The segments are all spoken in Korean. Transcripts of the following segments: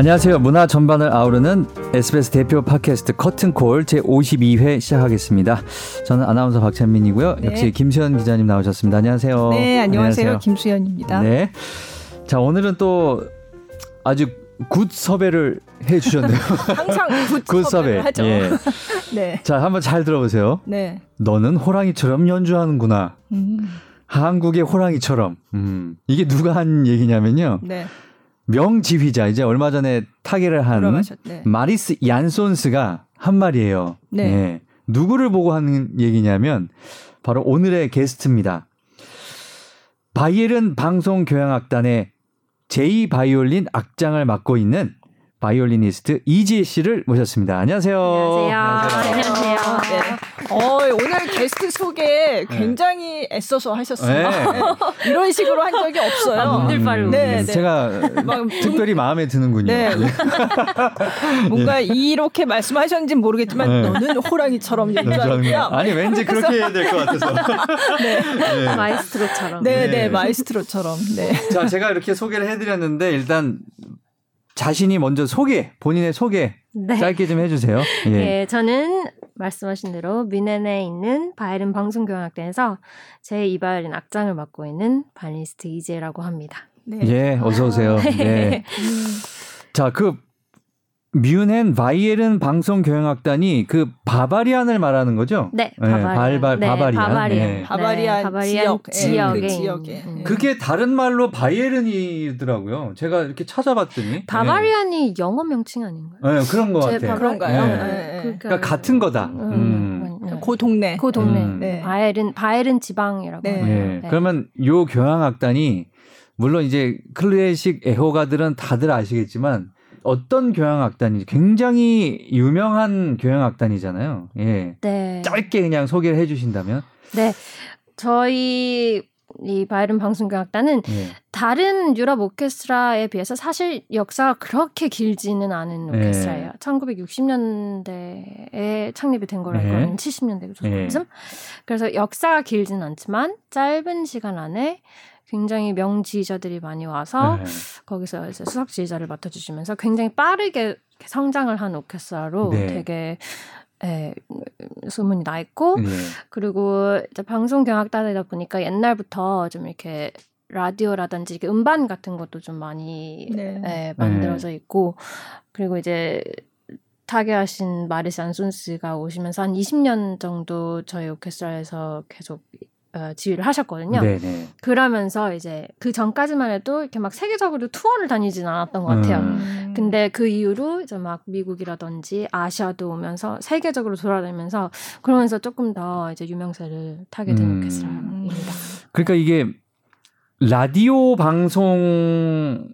안녕하세요. 문화 전반을 아우르는 SBS 대표 팟캐스트 커튼콜 제52회 시작하겠습니다. 저는 아나운서 박찬민이고요. 네. 역시 김수현 기자님 나오셨습니다. 안녕하세요. 네, 안녕하세요. 김수현입니다. 네. 자, 오늘은 또 아주 굿 섭외를 해 주셨네요. 항상 굿 섭외를 하죠. 예. 네. 자, 한번 잘 들어보세요. 네. 너는 호랑이처럼 연주하는구나. 한국의 호랑이처럼. 이게 누가 한 얘기냐면요. 네. 명지휘자, 이제 얼마 전에 타계를 한 마리스 얀손스가 한 말이에요. 네. 네. 누구를 보고 하는 얘기냐면 바로 오늘의 게스트입니다. 바이에른 방송교향악단의 제2바이올린 악장을 맡고 있는 바이올리니스트 이지혜 씨를 모셨습니다. 안녕하세요. 안녕하세요. 안녕하세요. 네. 오늘 게스트 소개 굉장히 애써서 하셨어요. 네. 이런 식으로 한 적이 없어요. 아, 눈들발로. 네, 네. 제가 특별히 마음에 드는군요. 네. 뭔가 이렇게 말씀하셨는지는 모르겠지만 네. 너는 호랑이처럼 연주하는구나. 아니 왠지 그렇게 해야 될 것 같아서. 네. 네. 마에스트로처럼. 네, 네, 네. 마에스트로처럼. 네. 자, 제가 이렇게 소개를 해드렸는데 일단. 자신이 먼저 본인의 소개 네. 짧게 좀 해주세요. 예. 네, 저는 말씀하신 대로 뮌헨에 있는 바이에른 방송교향악단에서 제2바이올린 악장을 맡고 있는 바이올리니스트 이지혜라고 합니다. 네, 예, 어서 오세요. 네. 자, 그 뮌헨 바이에른 방송교향악단이 그 바바리안을 말하는 거죠? 네, 바바리안 지역에. 그게 다른 말로 바이에른이더라고요. 제가 이렇게 찾아봤더니 바바리안이 영어 명칭 아닌가요? 네, 그런 것 같아요. 그런가요? 네. 네. 그러니까 같은 거다. 그 동네. 그 동네. 네. 바이에른 지방이라고. 네. 네. 네. 그러면 요 교향악단이 물론 이제 클래식 애호가들은 다들 아시겠지만. 어떤 교향악단이 굉장히 유명한 교향악단이잖아요. 예. 네. 짧게 그냥 소개를 해주신다면. 네, 저희 이 바이에른 방송교향악단은 예. 다른 유럽 오케스트라에 비해서 사실 역사가 그렇게 길지는 않은 오케스트라예요. 예. 1960년대에 창립이 된 거라 알고 있는 70년대 정도쯤. 그래서 역사가 길지는 않지만 짧은 시간 안에. 굉장히 명지휘자들이 많이 와서 네. 거기서 이제 수석지휘자를 맡아주시면서 굉장히 빠르게 성장을 한 오케스트라로 네. 되게 소문이 나 있고 네. 그리고 이제 방송경악단이다 보니까 옛날부터 좀 이렇게 라디오라든지 이렇게 음반 같은 것도 좀 많이 네. 만들어져 있고 그리고 이제 타계하신 마리스 얀손스가 오시면서 한 20년 정도 저희 오케스트라에서 계속 지휘를 하셨거든요. 네네. 그러면서 이제 그 전까지만 해도 이렇게 막 세계적으로 투어를 다니진 않았던 것 같아요. 근데 그 이후로 이제 막 미국이라든지 아시아도 오면서 세계적으로 돌아다니면서 그러면서 조금 더 이제 유명세를 타게 된 오케스트라입니다. 그러니까 이게 라디오 방송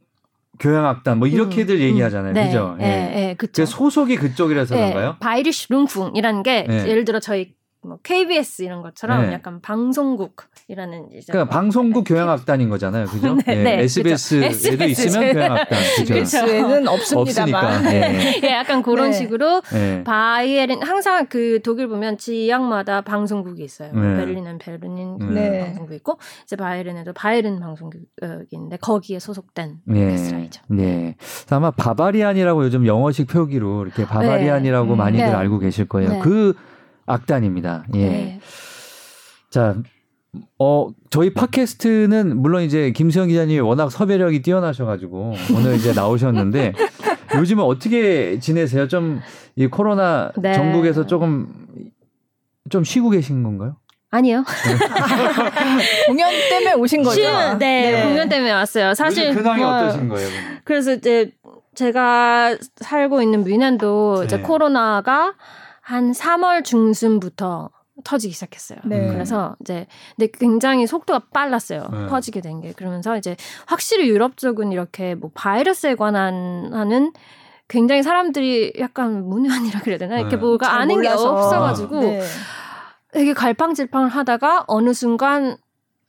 교향악단 뭐 이렇게들 얘기하잖아요. 네, 그죠? 예, 예, 예 그렇죠. 소속이 그쪽이라서 그런가요? 예, 바이리쉬 룽쿵이라는 게 예. 예를 들어 저희 뭐 KBS 이런 것처럼 네. 약간 방송국이라는 이제 그러니까 방송국 교향악단인 거잖아요, 그죠? 네, 네, SBS에도 SBS 있으면 교향악단, SBS에는 없습니다만, 네. 네, 약간 그런 네. 식으로 네. 바이에른 항상 그 독일 보면 지역마다 방송국이 있어요. 네. 베를린은 베를린 방송국 있고 이제 바이에른에도 바이에른 방송국이 있는데 거기에 소속된 오케스트라이죠. 네. 네, 아마 바바리안이라고 요즘 영어식 표기로 이렇게 바바리안이라고 네. 많이들 네. 알고 계실 거예요. 네. 그 악단입니다. 예. 네. 자, 저희 팟캐스트는 물론 이제 김수영 기자님이 워낙 섭외력이 뛰어나셔가지고 오늘 이제 나오셨는데 요즘은 어떻게 지내세요? 좀 이 코로나 네. 전국에서 좀 쉬고 계신 건가요? 아니요. 공연 때문에 오신 거죠? 네, 네, 공연 때문에 왔어요. 사실 근황이 어떠신 거예요? 그러면? 그래서 이제 제가 살고 있는 뮌헨도 네. 이제 코로나가 한 3월 중순부터 터지기 시작했어요. 네. 그래서 이제 근데 굉장히 속도가 빨랐어요. 네. 퍼지게 된 게. 그러면서 이제 확실히 유럽 쪽은 이렇게 뭐 바이러스에 관한 하는 굉장히 사람들이 약간 문외한이라 그래야 되나? 이렇게 네. 뭐가 아는 몰라서. 게 없어가지고 네. 되게 갈팡질팡을 하다가 어느 순간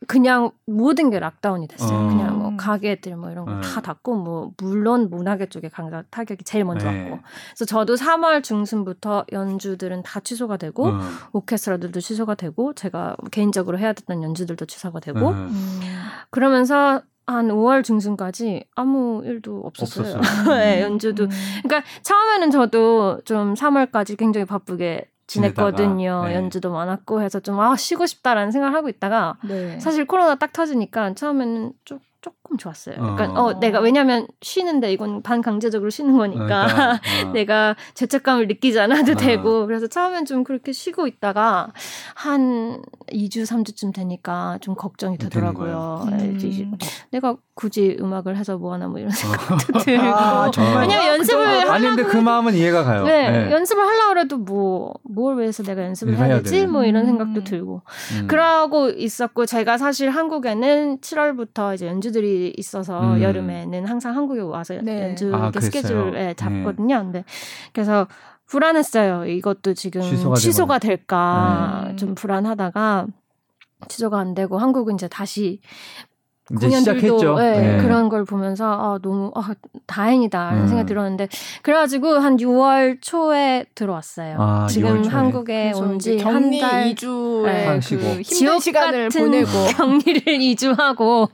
그냥 모든 게 락다운이 됐어요. 그냥 뭐 가게들 뭐 이런 거 다 닫고 뭐 물론 문화계 쪽에 강한 타격이 제일 먼저 왔고. 그래서 저도 3월 중순부터 연주들은 다 취소가 되고 오케스트라들도 취소가 되고 제가 개인적으로 해야 됐던 연주들도 취소가 되고 그러면서 한 5월 중순까지 아무 일도 없었어요. 네, 연주도. 그러니까 처음에는 저도 좀 3월까지 굉장히 바쁘게 지냈거든요. 네. 연주도 많았고 해서 좀 아, 쉬고 싶다라는 생각을 하고 있다가 네. 사실 코로나 딱 터지니까 처음에는 조금 좋았어요. 그러니까 내가 왜냐하면 쉬는데 이건 반강제적으로 쉬는 거니까 그러니까, 내가 죄책감을 느끼지 않아도 되고 그래서 처음엔 좀 그렇게 쉬고 있다가 한 2주, 3주쯤 되니까 좀 걱정이 되더라고요. 내가 굳이 음악을 해서 뭐하나 뭐 이런 생각도 들고 왜냐면 연습을 하려고 아니 근데 그 마음은 이해가 가요. 네, 네. 연습을 하려고 해도 뭘 위해서 내가 연습을 해야 되지? 뭐 이런 생각도 들고 그러고 있었고 제가 사실 한국에는 7월부터 이제 연주 들이 있어서 여름에는 항상 한국에 와서 네. 연주 스케줄에 잡거든요. 네. 근데 그래서 불안했어요. 이것도 지금 취소가 될까 좀 불안하다가 취소가 안 되고 한국은 이제 다시 공연들도 네, 그런 걸 보면서 다행이다 생각이 들었는데 그래가지고 한 6월 초에 들어왔어요. 지금 한국에 온 지 한 달 2주에 그 힘든 시간을 보내고 격리를 2주 하고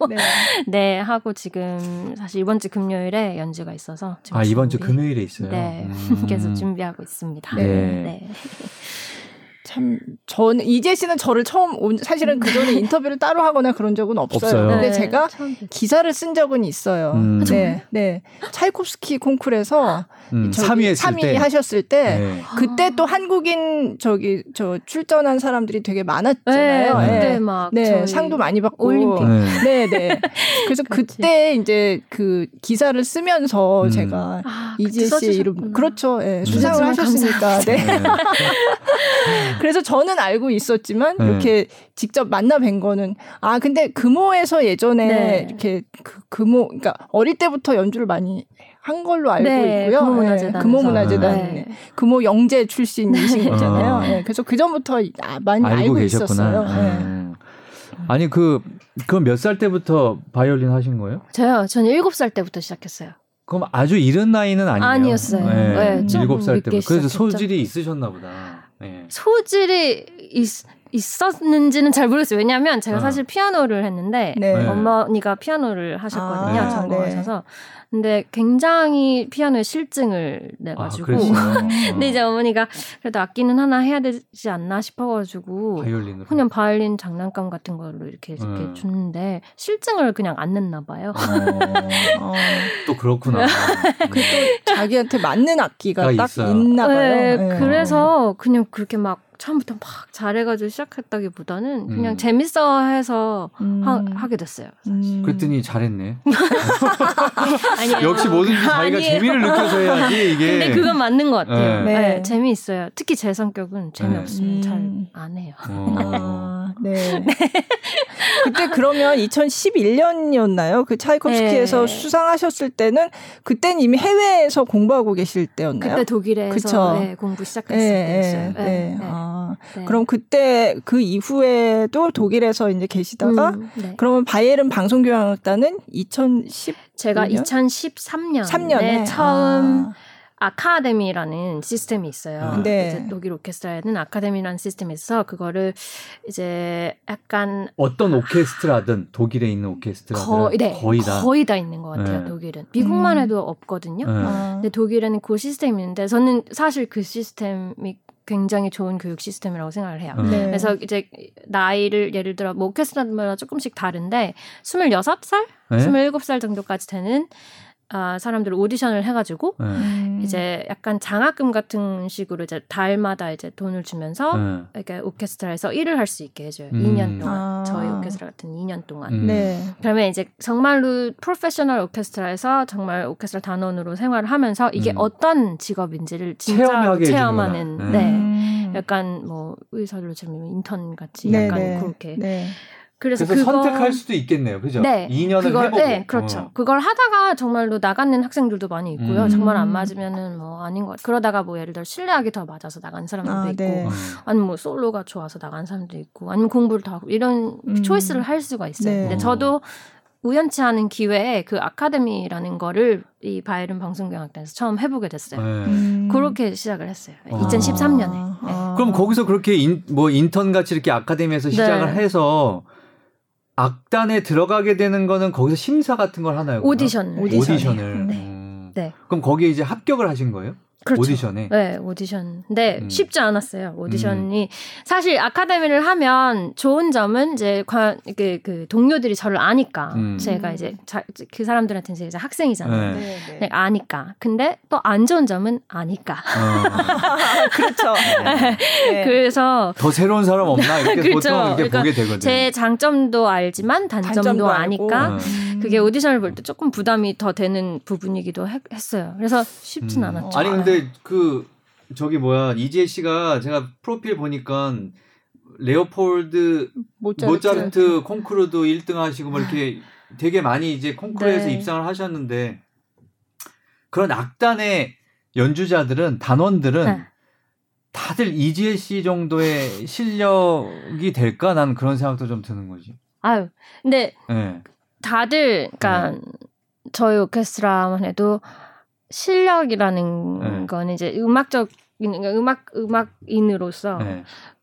네 하고 지금 사실 이번 주 금요일에 연주가 있어서 이번 주 금요일에 있어요. 네 계속 준비하고 있습니다. 네. 네. 참, 저는 이재 씨는 저를 사실은 그 전에 인터뷰를 따로 하거나 그런 적은 없어요. 근데 네, 제가 기사를 쓴 적은 있어요. 네, 네. 차이콥스키 콩쿠르에서 3위 하셨을 때, 네. 그때 또 한국인 출전한 사람들이 되게 많았잖아요. 네, 그때 막 상도 많이 받고 올림픽. 네, 네. 그래서 그때 이제 그 기사를 쓰면서 제가 이재 씨의 이름, 수상을 하셨으니까. 그래서 저는 알고 있었지만 이렇게 직접 만나 뵌 거는 근데 금호에서 예전에 이렇게 금호 그러니까 어릴 때부터 연주를 많이 한 걸로 알고 있고요. 금호문화재단 금호 영재 출신이신 거잖아요. 그래서 그 전부터 많이 알고 있었어요. 아니 그럼 몇 살 때부터 바이올린 하신 거예요? 저요. 저는 7살 때부터 시작했어요. 그럼 아주 이른 나이는 아니에요? 아니었어요. 네, 7살 때부터. 그래서 소질이 있으셨나 보다. 네. 소질이 있었는지는 잘 모르겠어요. 왜냐하면 제가 사실 피아노를 했는데 어머니가 피아노를 하셨거든요. 전공하셔서. 근데 굉장히 피아노에 실증을 내가지고 근데 이제 어머니가 그래도 악기는 하나 해야 되지 않나 싶어가지고 그냥 바이올린 장난감 같은 걸로 이렇게 줬는데 실증을 그냥 안 냈나 봐요. 또 그렇구나. 또 자기한테 맞는 악기가 딱 있나 봐요. 네. 그래서 그냥 그렇게 막 처음부터 막 잘해가지고 시작했다기보다는 그냥 재밌어해서 하게 됐어요. 사실. 그랬더니 잘했네. 역시 뭐든지 자기가 재미를 느껴서 해야지 이게. 근데 그건 맞는 것 같아요. 네, 재미있어요. 특히 제 성격은 재미없으면 잘 안 해요. 네. 그때 그러면 2011년이었나요? 그 차이콥스키에서 수상하셨을 때는 그때는 이미 해외에서 공부하고 계실 때였나요? 그때 독일에서 공부 시작했을 때였어요. 네. 그럼 그때 그 이후에도 독일에서 이제 계시다가 그러면 바이에른 방송교향악단은 2010 제가 2013년에 3년에? 처음 아카데미라는 시스템이 있어요. 이제 독일 오케스트라에는 아카데미라는 시스템이 있어서 그거를 이제 약간 어떤 오케스트라든 독일에 있는 오케스트라든 거의 다 있는 것 같아요. 독일은 미국만 해도 없거든요. 근데 독일에는 그 시스템이 있는데 저는 사실 그 시스템이 굉장히 좋은 교육 시스템이라고 생각을 해요. 그래서 이제 나이를 예를 들어 뭐 오케스트라마다 조금씩 다른데 26살, 27살 정도까지 되는 사람들 오디션을 해가지고 이제 약간 장학금 같은 식으로 이제 달마다 이제 돈을 주면서 이렇게 오케스트라에서 일을 할 수 있게 해줘요. 2년 동안 저희 오케스트라 같은 2년 동안. 그러면 이제 정말로 프로페셔널 오케스트라에서 정말 오케스트라 단원으로 생활을 하면서 이게 어떤 직업인지를 진짜 체험하는. 약간 뭐 의사로 치면 인턴 같이 그렇게. 그래서 선택할 수도 있겠네요. 그죠? 2년을 해보고. 네, 그렇죠. 그걸 하다가 정말로 나가는 학생들도 많이 있고요. 정말 안 맞으면은 뭐 아닌 것. 그러다가 뭐 예를 들어 실내악이 더 맞아서 나간 사람도 있고, 아니면 뭐 솔로가 좋아서 나간 사람도 있고, 아니면 공부를 더 하고 이런 초이스를 할 수가 있어요. 근데 저도 우연치 않은 기회에 그 아카데미라는 거를 이 바이에른 방송교향악단에서 처음 해보게 됐어요. 그렇게 시작을 했어요. 2013년에. 그럼 거기서 그렇게 뭐 인턴 같이 이렇게 아카데미에서 시작을 해서. 악단에 들어가게 되는 거는 거기서 심사 같은 걸 하나요? 오디션을. 네. 네. 그럼 거기에 이제 합격을 하신 거예요? 그렇죠. 오디션에? 네, 오디션. 근데 쉽지 않았어요. 오디션이 사실 아카데미를 하면 좋은 점은 이제 그 동료들이 저를 아니까 제가 이제 그 사람들한테는 제가 이제 학생이잖아요. 네. 네, 네. 아니까. 근데 또 안 좋은 점은 아니까. 그렇죠. 네. 네. 그래서 더 새로운 사람 없나 이렇게 그렇죠. 보통 이렇게 그러니까 보게 되거든요. 제 장점도 알지만 단점도 아니까 그게 오디션을 볼 때 조금 부담이 더 되는 부분이기도 했어요. 그래서 쉽진 않았죠. 아니 근데 그 이지혜 씨가 제가 프로필 보니까 레오폴드 모차르트 콩쿠르도 1등 하시고 뭐 이렇게 되게 많이 이제 콩쿠르에서 네. 입상을 하셨는데 그런 악단의 연주자들은 단원들은 네. 다들 이지혜 씨 정도의 실력이 될까? 난 그런 생각도 좀 드는 거지. 아유, 근데 네. 다들 그러니까 저희 오케스트라만 해도 실력이라는 건 이제 음악인으로서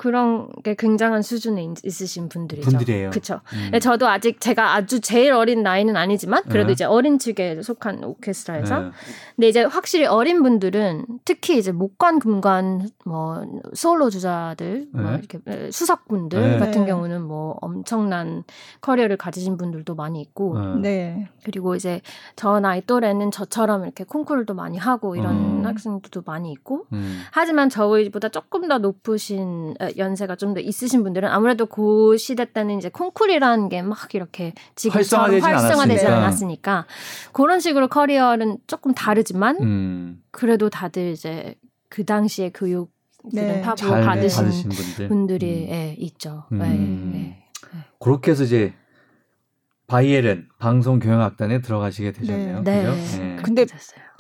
그런 게 굉장한 수준에 있으신 분들이에요. 그렇죠. 저도 아직 제가 아주 제일 어린 나이는 아니지만 그래도 이제 어린 측에 속한 오케스트라에서 근데 이제 확실히 어린 분들은 특히 이제 목관, 금관, 뭐 솔로 주자들, 뭐 이렇게 수석분들 같은 경우는 뭐 엄청난 커리어를 가지신 분들도 많이 있고, 네. 그리고 이제 저 나이 또래는 저처럼 이렇게 콩쿠르도 많이 하고 이런 학생들도 많이 있고. 하지만 저희보다 조금 더 높으신 연세가 좀 더 있으신 분들은 아무래도 그 시대 때는 이제 콩쿨이라는 게 막 이렇게 지금처럼 활성화되지 않았으니까 그런 식으로 커리어는 조금 다르지만 그래도 다들 이제 그 당시에 교육들은 탑을 받으신 분들이 있죠. 네. 그렇게 해서 이제 바이엘은 방송 교향악단에 들어가시게 되셨네요. 네. 그죠? 네. 근데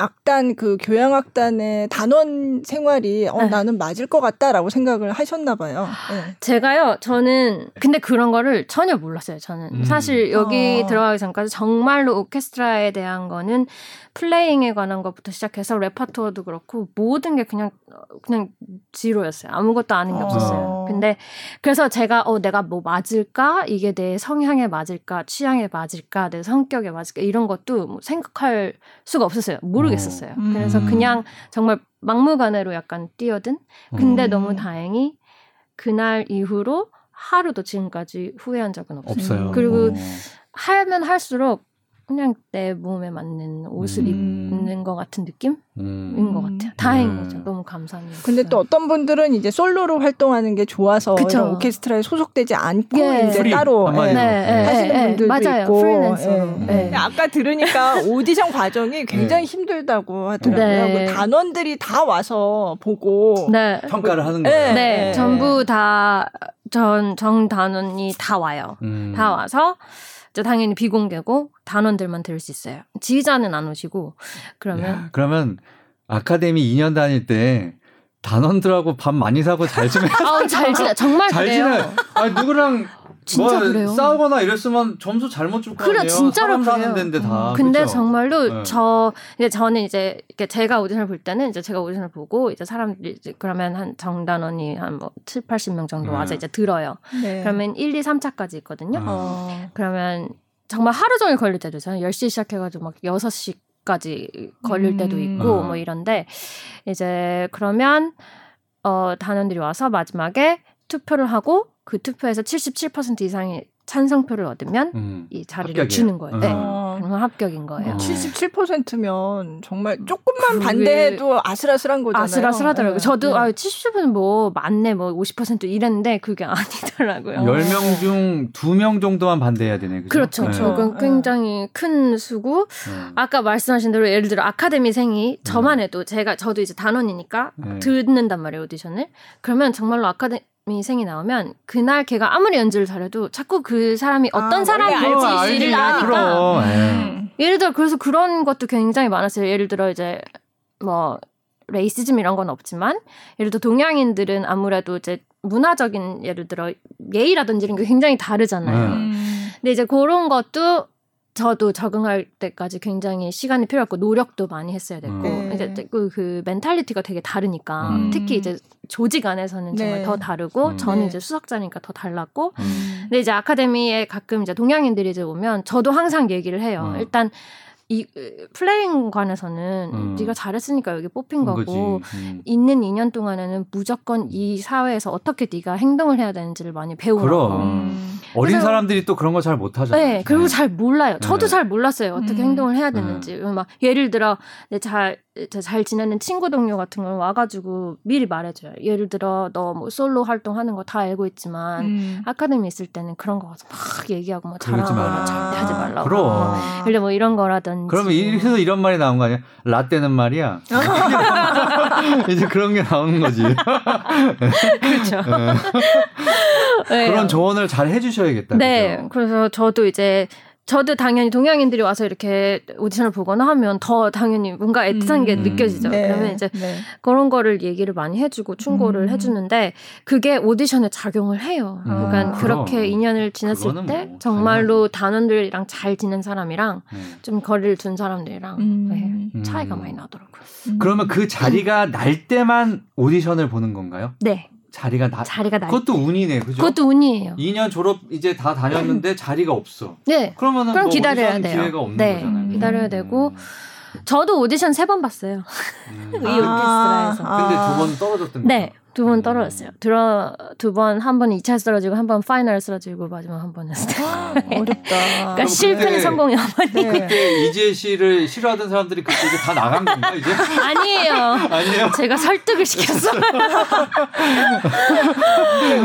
악단 그 교향악단의 단원 생활이 나는 맞을 것 같다라고 생각을 하셨나 봐요. 네. 제가요. 저는 근데 그런 거를 전혀 몰랐어요. 저는 사실 여기 들어가기 전까지 정말로 오케스트라에 대한 거는 플레잉에 관한 것부터 시작해서 레퍼토어도 그렇고 모든 게 그냥 지로였어요. 아무것도 아는 게 없었어요. 근데 그래서 제가 내가 뭐 맞을까? 이게 내 성향에 맞을까? 취향에 맞을까? 내 성격에 맞을까? 이런 것도 뭐 생각할 수가 없었어요. 모르겠었어요. 그래서 그냥 정말 막무가내로 약간 뛰어든. 근데 너무 다행히 그날 이후로 하루도 지금까지 후회한 적은 없어요. 그리고 하면 할수록 그냥 내 몸에 맞는 옷을 입는 것 같은 느낌인 것 같아요. 다행이죠. 너무 감사합니다. 근데 또 어떤 분들은 이제 솔로로 활동하는 게 좋아서 이런 오케스트라에 소속되지 않고 이제 따로 하시는 분들도 맞아요. 있고. 프리랜서로. 아까 들으니까 오디션 과정이 굉장히 힘들다고 하더라고요. 그 단원들이 다 와서 보고 평가를 하는 거예요. 전부 다 전 단원이 다 와요. 다 와서 당연히 비공개고 단원들만 들을 수 있어요. 지휘자는 안 오시고. 그러면 아카데미 2년 다닐 때 단원들하고 밥 많이 사고 잘 지내요. 잘 지내. 정말 잘 그래요. 잘 지내. 아니 누구랑 진짜 뭐 그래요. 싸우거나 이랬으면 점수 잘못 줄 거예요. 그래, 진짜로 사는 데인데 다. 근데 그렇죠? 정말로 저는 이제 제가 오디션을 볼 때는 이제 제가 오디션을 보고 이제 사람들이 이제 그러면 한 정단원이 한 뭐 7, 80명 정도 와서 이제 들어요. 네. 그러면 1, 2, 3차까지 있거든요. 그러면 정말 하루 종일 걸릴 때도 저는 10시 시작해가지고 막 6시까지 걸릴 때도 있고 뭐 이런데 이제 그러면 단원들이 와서 마지막에 투표를 하고 그 투표에서 77% 이상의 찬성표를 얻으면 이 자리를 주는 거예요. 그러면 합격인 거예요. 77%면 정말 조금만 반대해도 아슬아슬한 거잖아요. 아슬아슬하더라고요. 저도 77% 뭐 맞네 뭐 50% 이랬는데 그게 아니더라고요. 10명 중 2명 정도만 반대해야 되네. 그렇죠. 그건 굉장히 큰 수고 아까 말씀하신 대로 예를 들어 아카데미생이 저만 해도 저도 이제 단원이니까 듣는단 말이에요. 오디션을. 그러면 정말로 아카데미생이 나오면 그날 걔가 아무리 연주를 잘해도 자꾸 그 사람이 어떤 사람인지를 아니까 예를 들어 그래서 그런 것도 굉장히 많았어요. 예를 들어 이제 뭐 레이시즘 이런 건 없지만 예를 들어 동양인들은 아무래도 이제 문화적인 예를 들어 예의라든지 이런 게 굉장히 다르잖아요. 근데 이제 그런 것도 저도 적응할 때까지 굉장히 시간이 필요했고 노력도 많이 했어야 됐고 이제 그 멘탈리티가 되게 다르니까 특히 이제 조직 안에서는 정말 더 다르고 저는 이제 수석자니까 더 달랐고 근데 이제 아카데미에 가끔 이제 동양인들이 이제 오면 저도 항상 얘기를 해요. 일단 이 플레잉관에서는 네가 잘했으니까 여기 뽑힌 거고 있는 2년 동안에는 무조건 이 사회에서 어떻게 네가 행동을 해야 되는지를 많이 배우라고. 어린 그래서, 사람들이 또 그런 거 잘 못하잖아요. 네, 그리고 잘 몰라요. 저도 잘 몰랐어요. 어떻게 행동을 해야 되는지. 막 예를 들어 잘 지내는 친구 동료 같은 걸 와가지고 미리 말해줘요. 예를 들어 너 뭐 솔로 활동하는 거 다 알고 있지만 아카데미 있을 때는 그런 거 가서 막 얘기하고 막 자랑하고 절대하지 말라고. 그럼. 원래 뭐 이런 거라든지. 그러면 이렇게 해서 이런 말이 나온 거 아니야? 라떼는 말이야. 이제 그런 게 나오는 거지. 그렇죠. 네. 그런 조언을 잘 해주셔야겠다. 네, 그죠? 그래서 저도 당연히 동양인들이 와서 이렇게 오디션을 보거나 하면 더 당연히 뭔가 애틋한 게 느껴지죠. 네, 그러면 이제 그런 거를 얘기를 많이 해주고 충고를 해주는데 그게 오디션에 작용을 해요. 그러니까 그렇게 2년을 지냈을 때 뭐, 정말로 단원들이랑 잘 지낸 사람이랑 좀 거리를 둔 사람들이랑 차이가 많이 나더라고요. 그러면 그 자리가 날 때만 오디션을 보는 건가요? 네. 자리가 나. 그것도 운이네, 그죠? 그것도 운이에요. 2년 졸업 이제 다 다녔는데 자리가 없어. 네. 그러면은 그럼 뭐 기다려야 돼요. 기회가 없는 거잖아요. 기다려야 되고. 저도 오디션 3번 봤어요. 이 오케스트라에서. 근데 2번 떨어졌던 거예요. 네, 2번 떨어졌어요. 한 번 2차 쓰러지고, 한 번 파이널 쓰러지고, 마지막 한 번 했어요. 어렵다. 그러니까 실패는 성공이 한 번이니까. 그때 이지혜 씨를 싫어하던 사람들이 그때 이제 다 나간 건가 이제? 아니에요. 제가 설득을 시켰어요.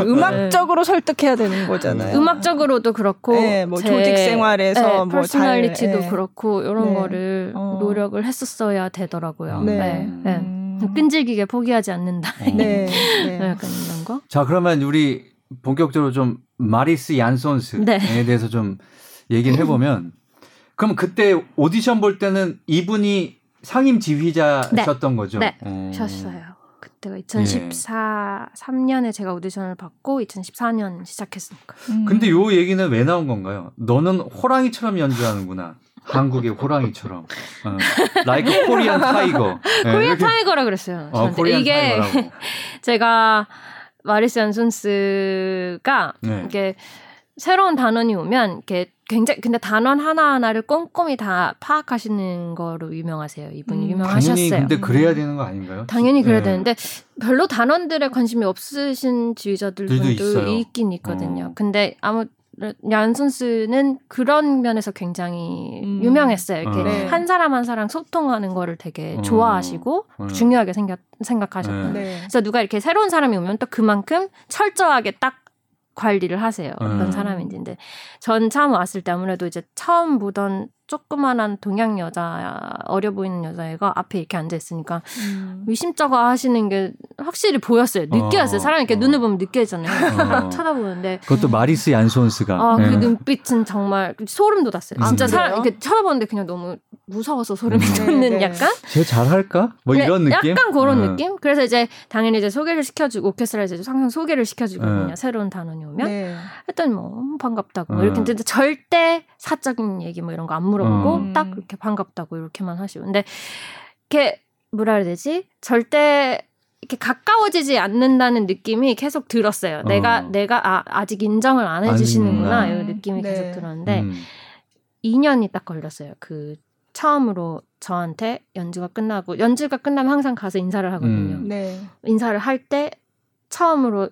음악적으로 설득해야 되는 거잖아요. 음악적으로도 그렇고, 네, 뭐 조직 생활에서 뭐 퍼스널리티도 그렇고 이런 거를 노력을 했었어야 되더라고요. 네. 끈질기게 포기하지 않는다. 네. 약간 이런 거. 자, 그러면 우리 본격적으로 좀 마리스 얀손스에 대해서 좀 얘기를 해보면, 그럼 그때 오디션 볼 때는 이분이 상임 지휘자셨던 거죠? 네, 셨어요. 그때가 2013년에 제가 오디션을 받고 2014년 시작했으니까. 근데 요 얘기는 왜 나온 건가요? 너는 호랑이처럼 연주하는구나. 한국의 호랑이처럼. Like a Korean tiger. 코리안 타이거라 그랬어요. 이게 타이거라고. 제가 마리스 얀손스가 이렇게 새로운 단원이 오면 이렇게 굉장히 근데 단원 하나하나를 꼼꼼히 다 파악하시는 거로 유명하세요. 이분이 유명하셨어요. 당연히 근데 그래야 되는 거 아닌가요? 당연히 그래야 되는데 별로 단원들의 관심이 없으신 지휘자들도 있긴 있거든요. 근데 얀손스는 그런 면에서 굉장히 유명했어요. 이렇게 한 사람 한 사람 소통하는 거를 되게 좋아하시고 중요하게 생각하셨던. 그래서 누가 이렇게 새로운 사람이 오면 또 그만큼 철저하게 딱 관리를 하세요. 어떤 사람인지. 근데 전 처음 왔을 때 아무래도 이제 처음 보던 조그만한 동양 여자, 어려 보이는 여자애가 앞에 이렇게 앉아있으니까 의심쩍어 하시는 게 확실히 보였어요. 느껴졌어요. 사람이 이렇게 눈을 보면 느껴지잖아요. 딱 쳐다보는데. 그것도 마리스 얀손스가. 그 눈빛은 정말 소름 돋았어요. 진짜 사람 이렇게 쳐다보는데 그냥 너무 무서워서 소름이 돋는 약간. 쟤 잘할까? 뭐 이런 느낌? 약간 그런 느낌? 그래서 이제 당연히 이제 소개를 시켜주고, 오케스트라에서 항상 소개를 시켜주거든요. 새로운 단원이 오면. 일단 뭐, 반갑다고. 이렇게 근데 절대 사적인 얘기 뭐 이런 거 안 물어보고 딱 이렇게 반갑다고 이렇게만 하시고. 근데 이렇게 뭐라 해야 되지? 절대 이렇게 가까워지지 않는다는 느낌이 계속 들었어요. 내가 아직 인정을 안 해주시는구나 이 느낌이 계속 들었는데 2년이 딱 걸렸어요. 그 처음으로 저한테 연주가 끝나면 항상 가서 인사를 하거든요. 인사를 할 때 처음으로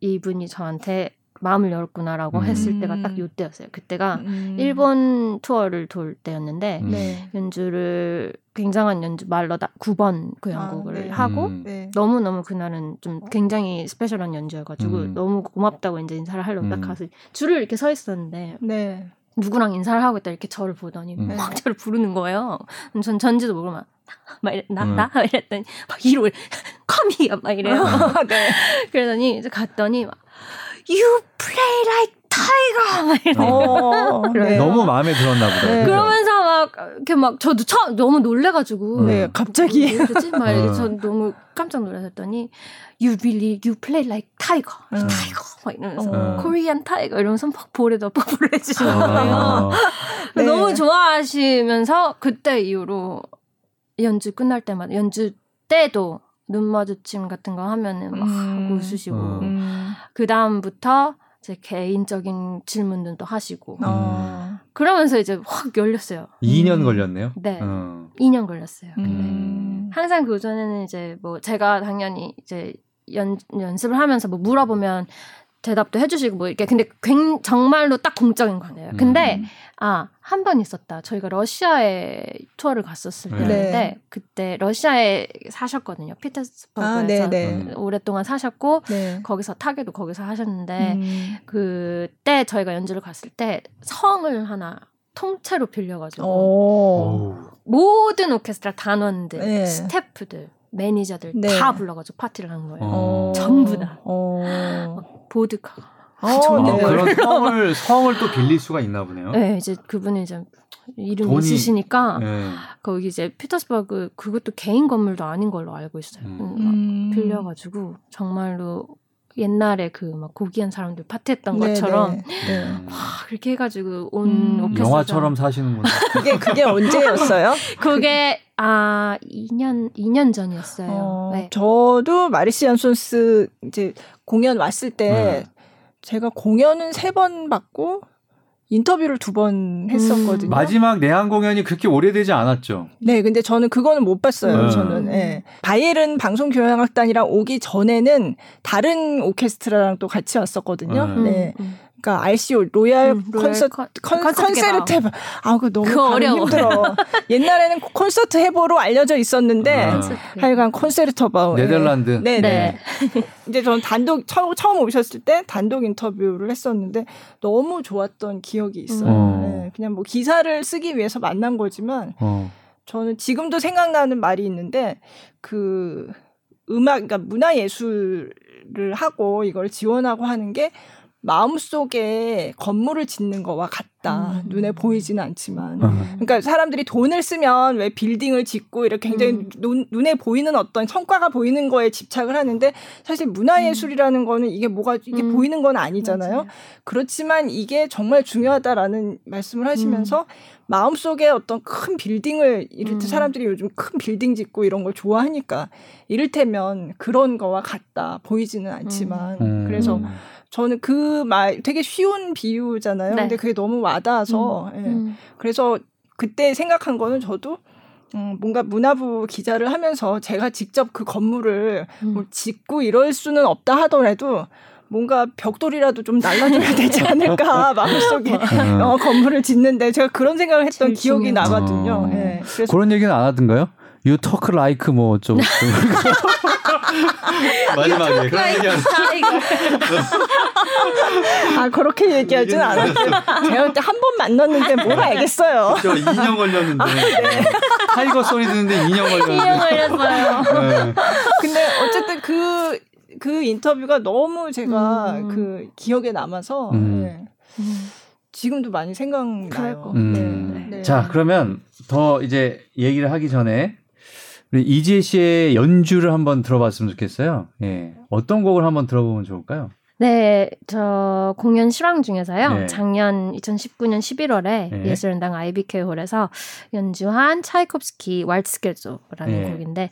이분이 저한테 마음을 열었구나라고 했을 때가 딱 요때였어요. 그때가 일본 투어를 돌 때였는데 연주를 굉장한 연주 말러다 9번 그 연극을 하고 너무너무 그날은 좀 굉장히 스페셜한 연주여가지고 너무 고맙다고 이제 인사를 하려고 딱 가서 줄을 이렇게 서 있었는데 누구랑 인사를 하고 있다 이렇게 저를 보더니 막 저를 부르는 거예요. 전 전지도 모르고 막 이랬더니 막 이러고 컴이야 막 이래요. 그러더니 이제 갔더니 막 You play like 타이거 막 이러니까 너무 마음에 들었나 보다. 네. 그러면서 막 이렇게 막 저도 처음 너무 놀래가지고 네, 갑자기 뭐지? 막 전 너무 깜짝 놀랐더니 you play like tiger, tiger 막 이러면서 Korean tiger 이러면서 막 볼에다 뽀뽀를 해주시는 거예요. 네. 너무 좋아하시면서 그때 이후로 연주 끝날 때마다 연주 때도 눈 마주침 같은 거 하면은 막 하고 웃으시고 그 다음부터 제 개인적인 질문들도 하시고 그러면서 이제 확 열렸어요. 2년 걸렸네요? 네. 2년 걸렸어요. 항상 그 전에는 이제 뭐 제가 당연히 이제 연습을 하면서 뭐 물어보면 대답도 해주시고 뭐 이렇게 근데 정말로 딱 공적인 거네요. 근데 한 번 있었다. 저희가 러시아에 투어를 갔었을 때인데 네. 그때 러시아에 사셨거든요. 피터스버그에서 오랫동안 사셨고 네. 거기서 타계도 거기서 하셨는데 그때 저희가 연주를 갔을 때 성을 하나 통째로 빌려가지고 모든 오케스트라 단원들, 네. 스태프들, 매니저들 네. 다 불러가지고 파티를 한 거예요. 전부 다. 보드카. 그런 성을 또 빌릴 수가 있나 보네요. 네, 이제 그분이 이제 이름이 있으시니까 네. 거기 이제 피터스버그 그것도 개인 건물도 아닌 걸로 알고 있어요. 빌려가지고 정말로 옛날에 그 막 고귀한 사람들 파티했던 것처럼 와 그렇게 해가지고 온 오케스트라 영화처럼 사시는구나. 그게 언제였어요? 그게 2년 전이었어요. 네. 저도 마리스 잔손스 이제 공연 왔을 때 제가 공연은 3번 받고 인터뷰를 2번 했었거든요. 마지막 내한 공연이 그렇게 오래되지 않았죠. 네, 근데 저는 그거는 못 봤어요. 저는 네. 바이에른 방송교향악단이랑 오기 전에는 다른 오케스트라랑 또 같이 왔었거든요. 네. 그러니까 RCO 로얄 콘서트 해보. 그거 너무 어려워. 힘들어. 옛날에는 콘서트 해보로 알려져 있었는데 하여간 콘서트바우. 네덜란드. 네. 네. 이제 저는 처음 오셨을 때 단독 인터뷰를 했었는데 너무 좋았던 기억이 있어요. 네, 그냥 뭐 기사를 쓰기 위해서 만난 거지만 저는 지금도 생각나는 말이 있는데 그 그러니까 문화예술을 하고 이걸 지원하고 하는 게 마음속에 건물을 짓는 거와 같다. 눈에 보이지는 않지만. 그러니까 사람들이 돈을 쓰면 왜 빌딩을 짓고 이렇게 굉장히 눈에 보이는 어떤 성과가 보이는 거에 집착을 하는데 사실 문화예술이라는 거는 이게 뭐가 이게 보이는 건 아니잖아요. 맞아요. 그렇지만 이게 정말 중요하다라는 말씀을 하시면서 마음속에 어떤 큰 빌딩을 이를테 사람들이 요즘 큰 빌딩 짓고 이런 걸 좋아하니까 이를테면 그런 거와 같다. 보이지는 않지만. 그래서 저는 그 말 되게 쉬운 비유잖아요. 네. 근데 그게 너무 와닿아서 예. 그래서 그때 생각한 거는 저도 뭔가 문화부 기자를 하면서 제가 직접 그 건물을 뭐 짓고 이럴 수는 없다 하더라도 뭔가 벽돌이라도 좀 날라줘야 되지 않을까 마음속에 건물을 짓는데 제가 그런 생각을 했던 기억이 나거든요. 예. 그래서 그런 얘기는 안 하던가요? You talk like 뭐 좀 마지막에 그런 얘기 그렇게 얘기하진 않았어요. 제가 그때 한 번 만났는데 뭘 알겠어요. 저 2년 걸렸는데 타이거 소리 듣는데 2년 걸렸는데 2년 걸렸어요. 네. 근데 어쨌든 그 인터뷰가 너무 제가 그 기억에 남아서 네. 지금도 많이 생각나요. 네. 자 그러면 더 이제 얘기를 하기 전에 우리 이지혜 씨의 연주를 한번 들어봤으면 좋겠어요. 예. 어떤 곡을 한번 들어보면 좋을까요? 네, 저 공연 실황 중에서요. 네. 작년 2019년 11월에 네. 예술은당 IBK홀에서 연주한 차이콥스키 왈츠케조라는 네. 곡인데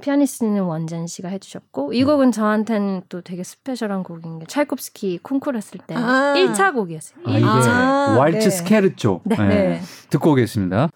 피아니스트는 원젠 씨가 해주셨고 이 곡은 저한테는 또 되게 스페셜한 곡인 게 차이콥스키 콩쿠르 했을 때 1차 곡이었어요. 이게 왈츠케르조. 네. 네. 듣고 오겠습니다.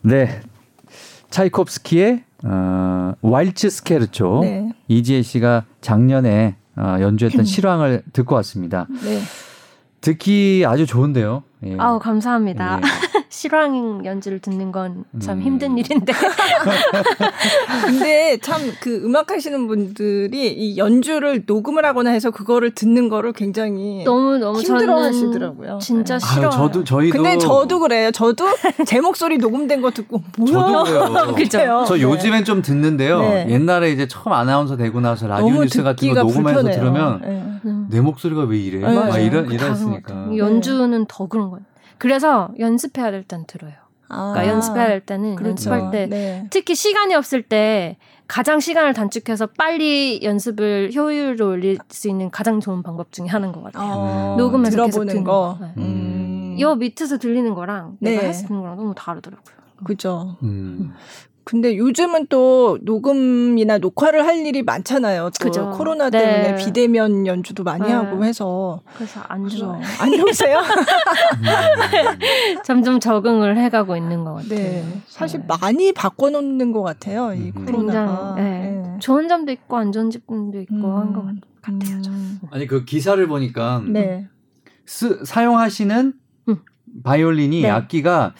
네, 차이콥스키의 왈츠 스케르초. 네. 이지혜 씨가 작년에 연주했던 실황을 듣고 왔습니다. 네. 듣기 아주 좋은데요. 예. 아우, 감사합니다. 예. 실황 연주를 듣는 건 참 힘든 일인데. 근데 참 그 음악 하시는 분들이 이 연주를 녹음을 하거나 해서 그거를 듣는 거를 굉장히 너무 힘들어 하시더라고요. 진짜 싫어요. 저희도. 근데 저도 그래요. 저도 제 목소리 녹음된 거 듣고 뭐야. 저도 그래요. 저 요즘엔 좀 듣는데요. 네. 옛날에 이제 처음 아나운서 되고 나서 라디오 뉴스 같은 거 녹음해서 불편해요. 들으면 네. 내 목소리가 왜 이래? 네. 막 이랬으니까. 연주는 더 그런 거예요. 그래서 연습해야 될 땐 들어요. 그러니까 연습해야 될 때는 그렇죠. 연습할 때 네. 특히 시간이 없을 때 가장 시간을 단축해서 빨리 연습을 효율을 올릴 수 있는 가장 좋은 방법 중에 하나인 것 같아요. 녹음해서 들어보는 계속 듣는 거. 네. 요 밑에서 들리는 거랑 네. 내가 했을 때는 거랑 너무 다르더라고요. 그죠. 근데 요즘은 또 녹음이나 녹화를 할 일이 많잖아요. 또 그죠. 코로나 네. 때문에 비대면 연주도 많이 네. 하고 해서. 그래서 안 좋아요. 안 좋으세요? 점점 적응을 해가고 있는 것 같아요. 네. 사실 네. 많이 바꿔놓는 것 같아요. 이 코로나가. 굉장히, 네. 네. 좋은 점도 있고 안 좋은 점도 있고 한 것 같아요. 저는. 아니 그 기사를 보니까 네. 사용하시는 바이올린이 네. 악기가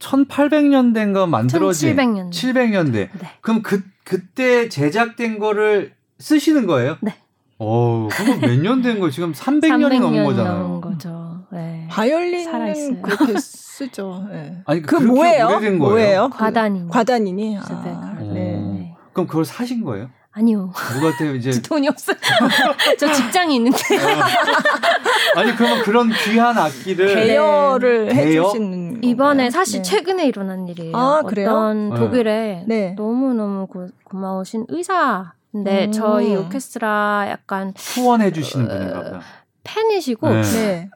1800년대인가 만들어진 700년대. 네. 그럼 그때 제작된 거를 쓰시는 거예요? 네. 오, 그럼 몇 년 된 거예요? 지금 300년이 넘은 거잖아요. 넘은 거죠. 네. 바이올린은 그렇게 쓰죠. 네. 아니 그 뭐예요? 오래된 거예요? 뭐예요? 과단이니. 아, 네. 그럼 그걸 사신 거예요? 아니요. 누구한테 이제 돈이 없어요. 저 직장이 있는데. 아니 그러면 그런 귀한 악기를 대여를 해주시는 이번에 건가요? 사실 네. 최근에 일어난 일이에요. 아, 그래요? 어떤 독일에 네. 너무너무 고마우신 의사인데 저희 오케스트라 약간 후원해 주시는 분인가 봐요. 팬이시고 네.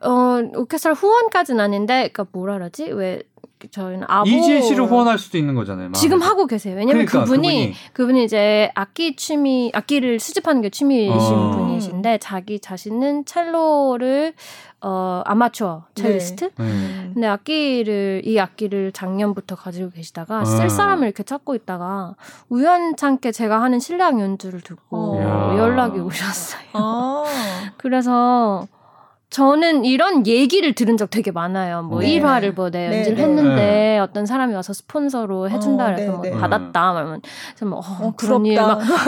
오케스트라 후원까지는 아닌데 그러니까 뭐라 그러지? 왜 저희는 이지혜 씨를 후원할 수도 있는 거잖아요. 마음에. 지금 하고 계세요. 왜냐면 그러니까, 그분이 이제 악기를 수집하는 게 취미이신 분이신데 자기 자신은 첼로를 아마추어 첼리스트. 네. 근데 이 악기를 작년부터 가지고 계시다가 쓸 사람을 이렇게 찾고 있다가 우연찮게 제가 하는 실내악 연주를 듣고 연락이 오셨어요. 그래서 저는 이런 얘기를 들은 적 되게 많아요. 뭐 네. 1화를 내 연주를 네. 했는데 네. 어떤 사람이 와서 스폰서로 해준다 그래서 네. 받았다. 그러면 그런 일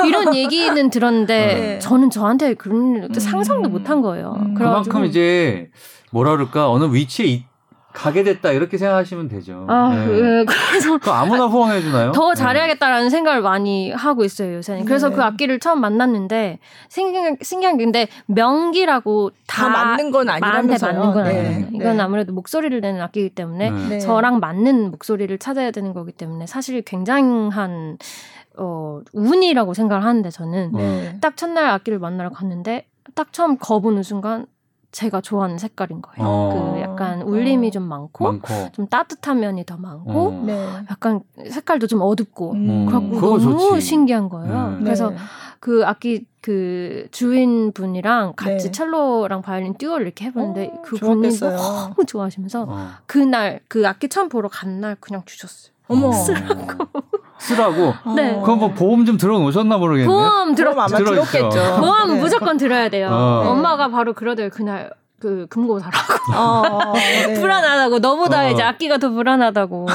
이런 얘기는 들었는데 네. 저는 저한테 그런 상상도 못한 거예요. 그만큼 이제 뭐라 그럴까 어느 위치에 가게 됐다 이렇게 생각하시면 되죠. 아, 네. 그래서 또 아무나 후원해 주나요? 더 잘해야겠다라는 생각을 많이 하고 있어요 요새는. 그래서 네. 그 악기를 처음 만났는데 신기한 게 근데 명기라고 다 맞는 건 아니라면서요. 나한테 맞는 건 아니에요. 이건 아무래도 목소리를 내는 악기이기 때문에 네. 저랑 맞는 목소리를 찾아야 되는 거기 때문에 사실 굉장한 운이라고 생각을 하는데 저는 딱 첫날 악기를 만나러 갔는데 딱 처음 거보는 순간. 제가 좋아하는 색깔인 거예요. 그 약간 울림이 좀 많고 좀 따뜻한 면이 더 많고 네. 약간 색깔도 좀 어둡고 그래서 너무 좋지. 신기한 거예요. 네. 그래서 그 악기 그 주인분이랑 같이 네. 첼로랑 바이올린 듀오를 이렇게 해봤는데 그 분이 너무 좋아하시면서 그날 그 악기 처음 보러 간 날 그냥 주셨어요. 어머. 쓰라고? 네. 그럼 뭐 보험 좀 들어놓으셨나 모르겠네. 보험 들었겠죠. 보험 네. 무조건 들어야 돼요. 네. 엄마가 바로 그러더니 그날 그 금고사라고. 네. 불안하다고. 너보다 이제 악기가 더 불안하다고.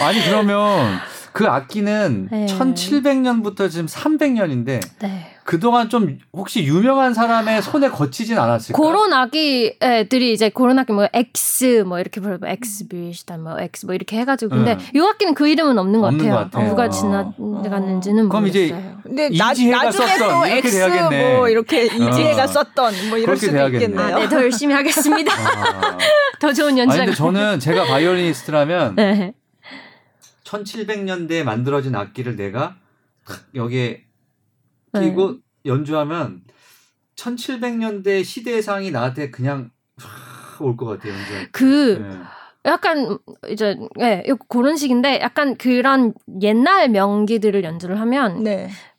아니 그러면 그 악기는 네. 1700년부터 지금 300년인데 네. 그동안 좀 혹시 유명한 사람의 손에 거치진 않았을까요? 그런 악기들이 이제 그런 악기 뭐 X 뭐 이렇게 부르면 X비시다 뭐 X 뭐 이렇게 해가지고 근데 이 악기는 그 이름은 없는 것 같아요. 누가 지나갔는지는 모르겠어요. 근데 이지혜가 나중에 썼던, 또 X 돼야겠네. 뭐 이렇게 이지혜가 썼던 뭐 이럴 수도 돼야겠네. 있겠네요. 네, 더 열심히 하겠습니다. 더 좋은 연주자. 근데 저는 제가 바이올리니스트라면 1700년대에 만들어진 악기를 내가 여기에 끼고 연주하면 1700년대 시대상이 나한테 그냥 올 것 같아요. 연주. 약간 이제 그런 식인데 약간 그런 옛날 명기들을 연주를 하면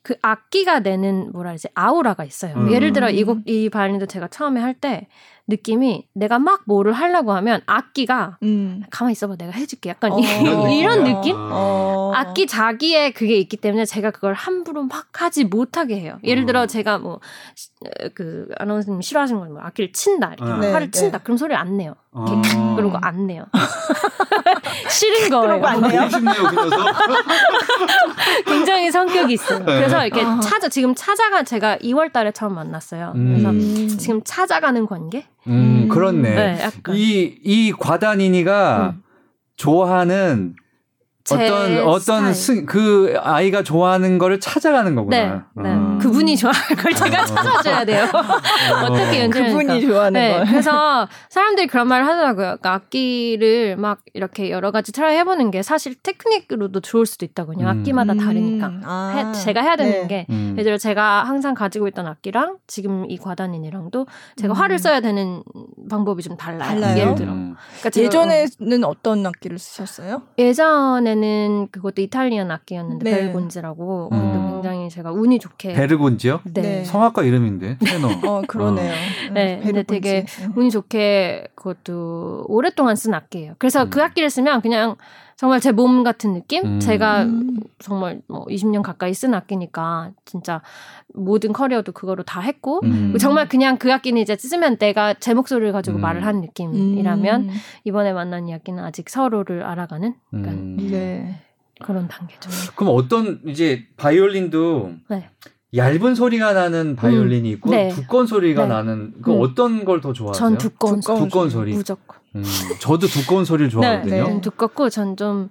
그 악기가 내는 아우라가 있어요. 예를 들어 이 바이올린도 제가 처음에 할 때 느낌이 내가 막 뭐를 하려고 하면 악기가 가만히 있어봐 내가 해줄게 약간 이런 느낌? 악기 자기의 그게 있기 때문에 제가 그걸 함부로 막 하지 못하게 해요. 예를 들어 제가 뭐 그 아나운서님 싫어하시는 건 뭐 악기를 친다 이렇게 팔을 친다 그럼 소리 안 내요. 그런 거 안 내요. 싫은 거예요. 그런 거 안 내요. 굉장히 성격이 있어요. 그래서 이렇게 제가 2월달에 처음 만났어요. 그래서 지금 찾아가는 관계? 그렇네. 네, 약간. 이 과단인이가 좋아하는 그 아이가 좋아하는 거를 찾아가는 거구나. 네, 네. 그분이 좋아할 걸 제가 찾아줘야 돼요. 어떻게 연주를 그분이 좋아하는 걸. 그래서 사람들이 그런 말을 하더라고요. 그러니까 악기를 막 이렇게 여러 가지 트라이 해보는 게 사실 테크닉으로도 좋을 수도 있다군요. 악기마다 다르니까. 제가 해야 되는 게 예를 들어 제가 항상 가지고 있던 악기랑 지금 이 과단인이랑도 제가 활을 써야 되는 방법이 좀 달라요. 예를 들어. 그러니까 예전에는 어떤 악기를 쓰셨어요? 예전에는 그것도 이탈리안 악기였는데 베르곤지라고 굉장히 제가 운이 좋게 베르곤지요? 네. 성악가 이름인데 테너. 그러네요. 네, 근데 되게 운이 좋게 그것도 오랫동안 쓴 악기예요. 그래서 그 악기를 쓰면 그냥 정말 제 몸 같은 느낌? 제가 정말 뭐 20년 가까이 쓴 악기니까 진짜 모든 커리어도 그거로 다 했고 정말 그냥 그 악기는 이제 쓰면 내가 제 목소리를 가지고 말을 한 느낌이라면 이번에 만난 이 악기는 아직 서로를 알아가는 그런 단계죠. 그럼 어떤 이제 바이올린도 얇은 소리가 나는 바이올린이 있고 두꺼운 소리가 나는 그 어떤 걸 더 좋아하세요? 전 두꺼운 소리. 무조건. 저도 두꺼운 소리를 좋아하거든요. 네, 두껍고 전 좀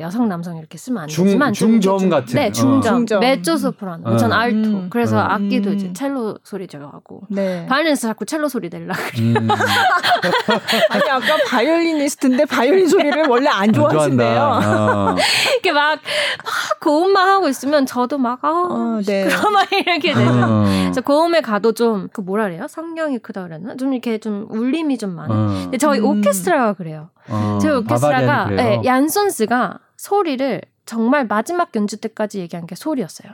여성 남성 이렇게 쓰면 안 되지만 중저음 같은. 네, 중저음. 메조소프라노. 전 알토. 그래서 악기도 이제 첼로 소리 좋아하고. 네. 바이올린에서 자꾸 첼로 소리 내려고 그래요. 아니 아까 바이올리니스트인데 바이올린 소리를 원래 안 좋아하신대요. 이렇게 막 고음만 하고 있으면 저도 막 그러면 이렇게 돼요. 그래서 고음에 가도 좀 그 뭐라 그래요? 성량이 크다 그랬나? 좀 이렇게 좀 울림이 좀 많은. 근데 저희 오케스트라가 그래요. 저희 오케스트라가 얀손스가 소리를 정말 마지막 연주 때까지 얘기한 게 소리였어요.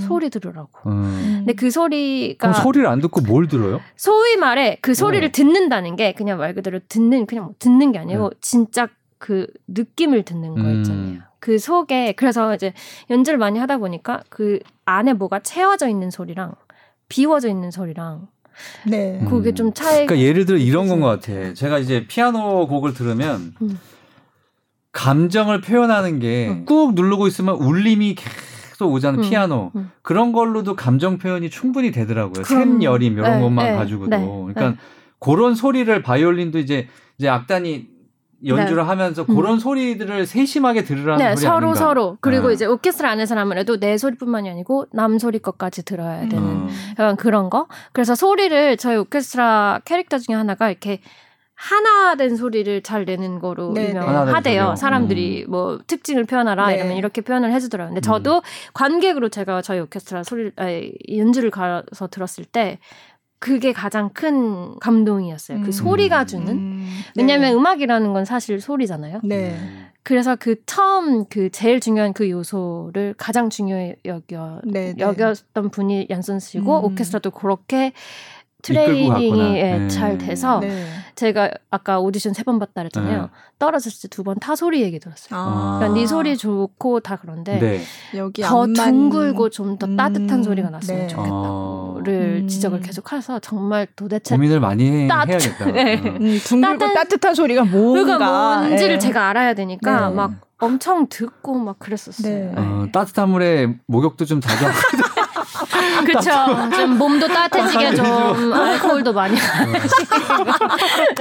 소리 들으라고. 근데 그 소리가 그럼 소리를 안 듣고 뭘 들어요? 소위 말해 그 소리를 듣는다는 게 그냥 말 그대로 듣는 게 아니고 진짜 그 느낌을 듣는 거 있잖아요. 그 속에 그래서 이제 연주를 많이 하다 보니까 그 안에 뭐가 채워져 있는 소리랑 비워져 있는 소리랑 그게 좀 차이. 그러니까 예를 들어 이런 건 것 같아. 제가 이제 피아노 곡을 들으면 감정을 표현하는 게 꾹 누르고 있으면 울림이 계속 오잖아. 피아노 그런 걸로도 감정 표현이 충분히 되더라고요. 샘, 여림 이런 것만 가지고도. 그러니까 그런 소리를 바이올린도 이제 악단이 연주를 하면서 그런 소리들을 세심하게 들으라는 소리 서로 아닌가? 서로. 그리고 이제 오케스트라 안에서는 아무래도 내 소리뿐만이 아니고 남 소리 것까지 들어야 되는 약간 그런 거. 그래서 소리를 저희 오케스트라 캐릭터 중에 하나가 이렇게 하나 된 소리를 잘 내는 거로 유명하대요. 사람들이 뭐 특징을 표현하라 이러면 이렇게 표현을 해주더라고요. 근데 저도 관객으로 제가 저희 오케스트라 연주를 가서 들었을 때 그게 가장 큰 감동이었어요. 그 소리가 주는. 왜냐하면 음악이라는 건 사실 소리잖아요. 네. 그래서 그 처음 그 제일 중요한 그 요소를 가장 중요히 여겼던 분이 얀슨 씨고 오케스트라도 그렇게 트레이닝이 잘 돼서 제가 아까 오디션 3번 봤다 그랬잖아요. 떨어졌을 때 2번 타 소리 얘기 들었어요. 그러니까 네 소리 좋고 다 그런데 여기 더 둥글고 좀 더 따뜻한 소리가 났으면 좋겠다고를 지적을 계속해서 정말 도대체 고민을 많이 해야겠다. 둥글고 따뜻한 소리가 뭔지를 제가 알아야 되니까 막 엄청 듣고 막 그랬었어요. 따뜻한 물에 목욕도 좀 자주 하고 그렇죠. 좀 몸도 따뜻해지게 좀 알코올도 많이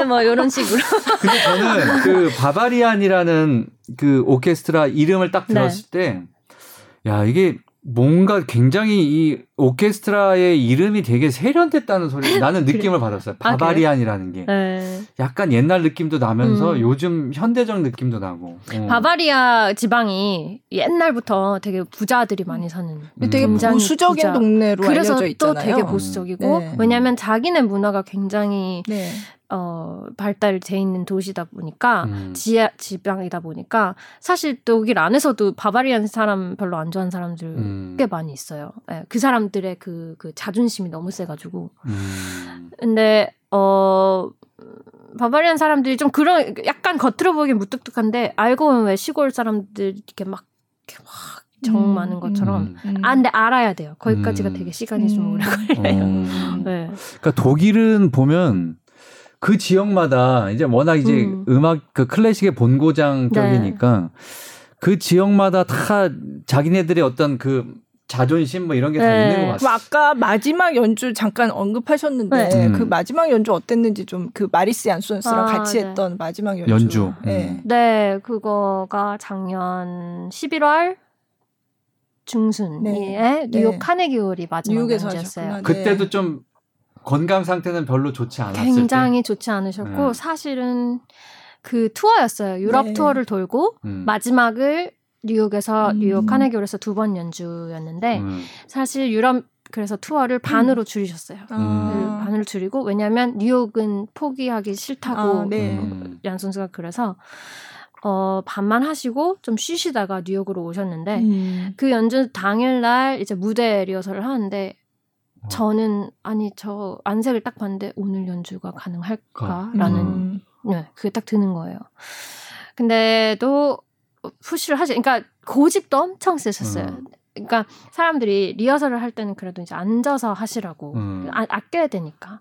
뭐 이런 식으로. 근데 저는 그 바바리안이라는 그 오케스트라 이름을 딱 들었을 때, 야 이게 뭔가 굉장히 이 오케스트라의 이름이 되게 세련됐다는 소리 나는 느낌을 받았어요. 바바리안이라는 게 약간 옛날 느낌도 나면서 요즘 현대적 느낌도 나고. 바바리아 지방이 옛날부터 되게 부자들이 많이 사는 되게 보수적인 동네로 알려져 있잖아요. 그래서 또 되게 보수적이고 왜냐하면 자기네 문화가 굉장히 발달돼 있는 도시다 보니까 지방이다 보니까 사실 독일 안에서도 바바리안 사람 별로 안 좋아하는 사람들 꽤 많이 있어요. 네, 그 사람들의 그 자존심이 너무 세가지고 근데 바바리안 사람들이 좀 그런 약간 겉으로 보기엔 무뚝뚝한데 알고 보면 왜 시골 사람들 이렇게 막 정 많은 것처럼 근데 알아야 돼요. 거기까지가 되게 시간이 좀 오래 걸려요. 네. 그러니까 독일은 보면 그 지역마다 이제 워낙 이제 음악 그 클래식의 본고장 격이니까 그 지역마다 다 자기네들의 어떤 그 자존심 뭐 이런 게 다 있는 것 같습니다. 아까 마지막 연주 잠깐 언급하셨는데 그 마지막 연주 어땠는지 좀 그 마리스 얀손스랑 같이 했던 마지막 연주. 네, 그거가 작년 11월 중순에 뉴욕 카네기홀이 마지막 연주였어요. 그때도 좀 건강 상태는 별로 좋지 않았을 굉장히 좋지 않으셨고 사실은 그 투어였어요. 유럽 투어를 돌고 마지막을 뉴욕에서 뉴욕 카네기홀에서 2번 연주였는데 사실 유럽 그래서 투어를 반으로 줄이셨어요. 반으로 줄이고 왜냐하면 뉴욕은 포기하기 싫다고 얀손스가 그래서 반만 하시고 좀 쉬시다가 뉴욕으로 오셨는데 그 연주 당일날 이제 무대 리허설을 하는데 저는 아니 저 안색을 딱 봤는데 오늘 연주가 가능할까라는 그게 딱 드는 거예요. 근데도 푸시를 하지 그러니까 고집도 엄청 세셨어요. 그러니까 사람들이 리허설을 할 때는 그래도 이제 앉아서 하시라고 아껴야 되니까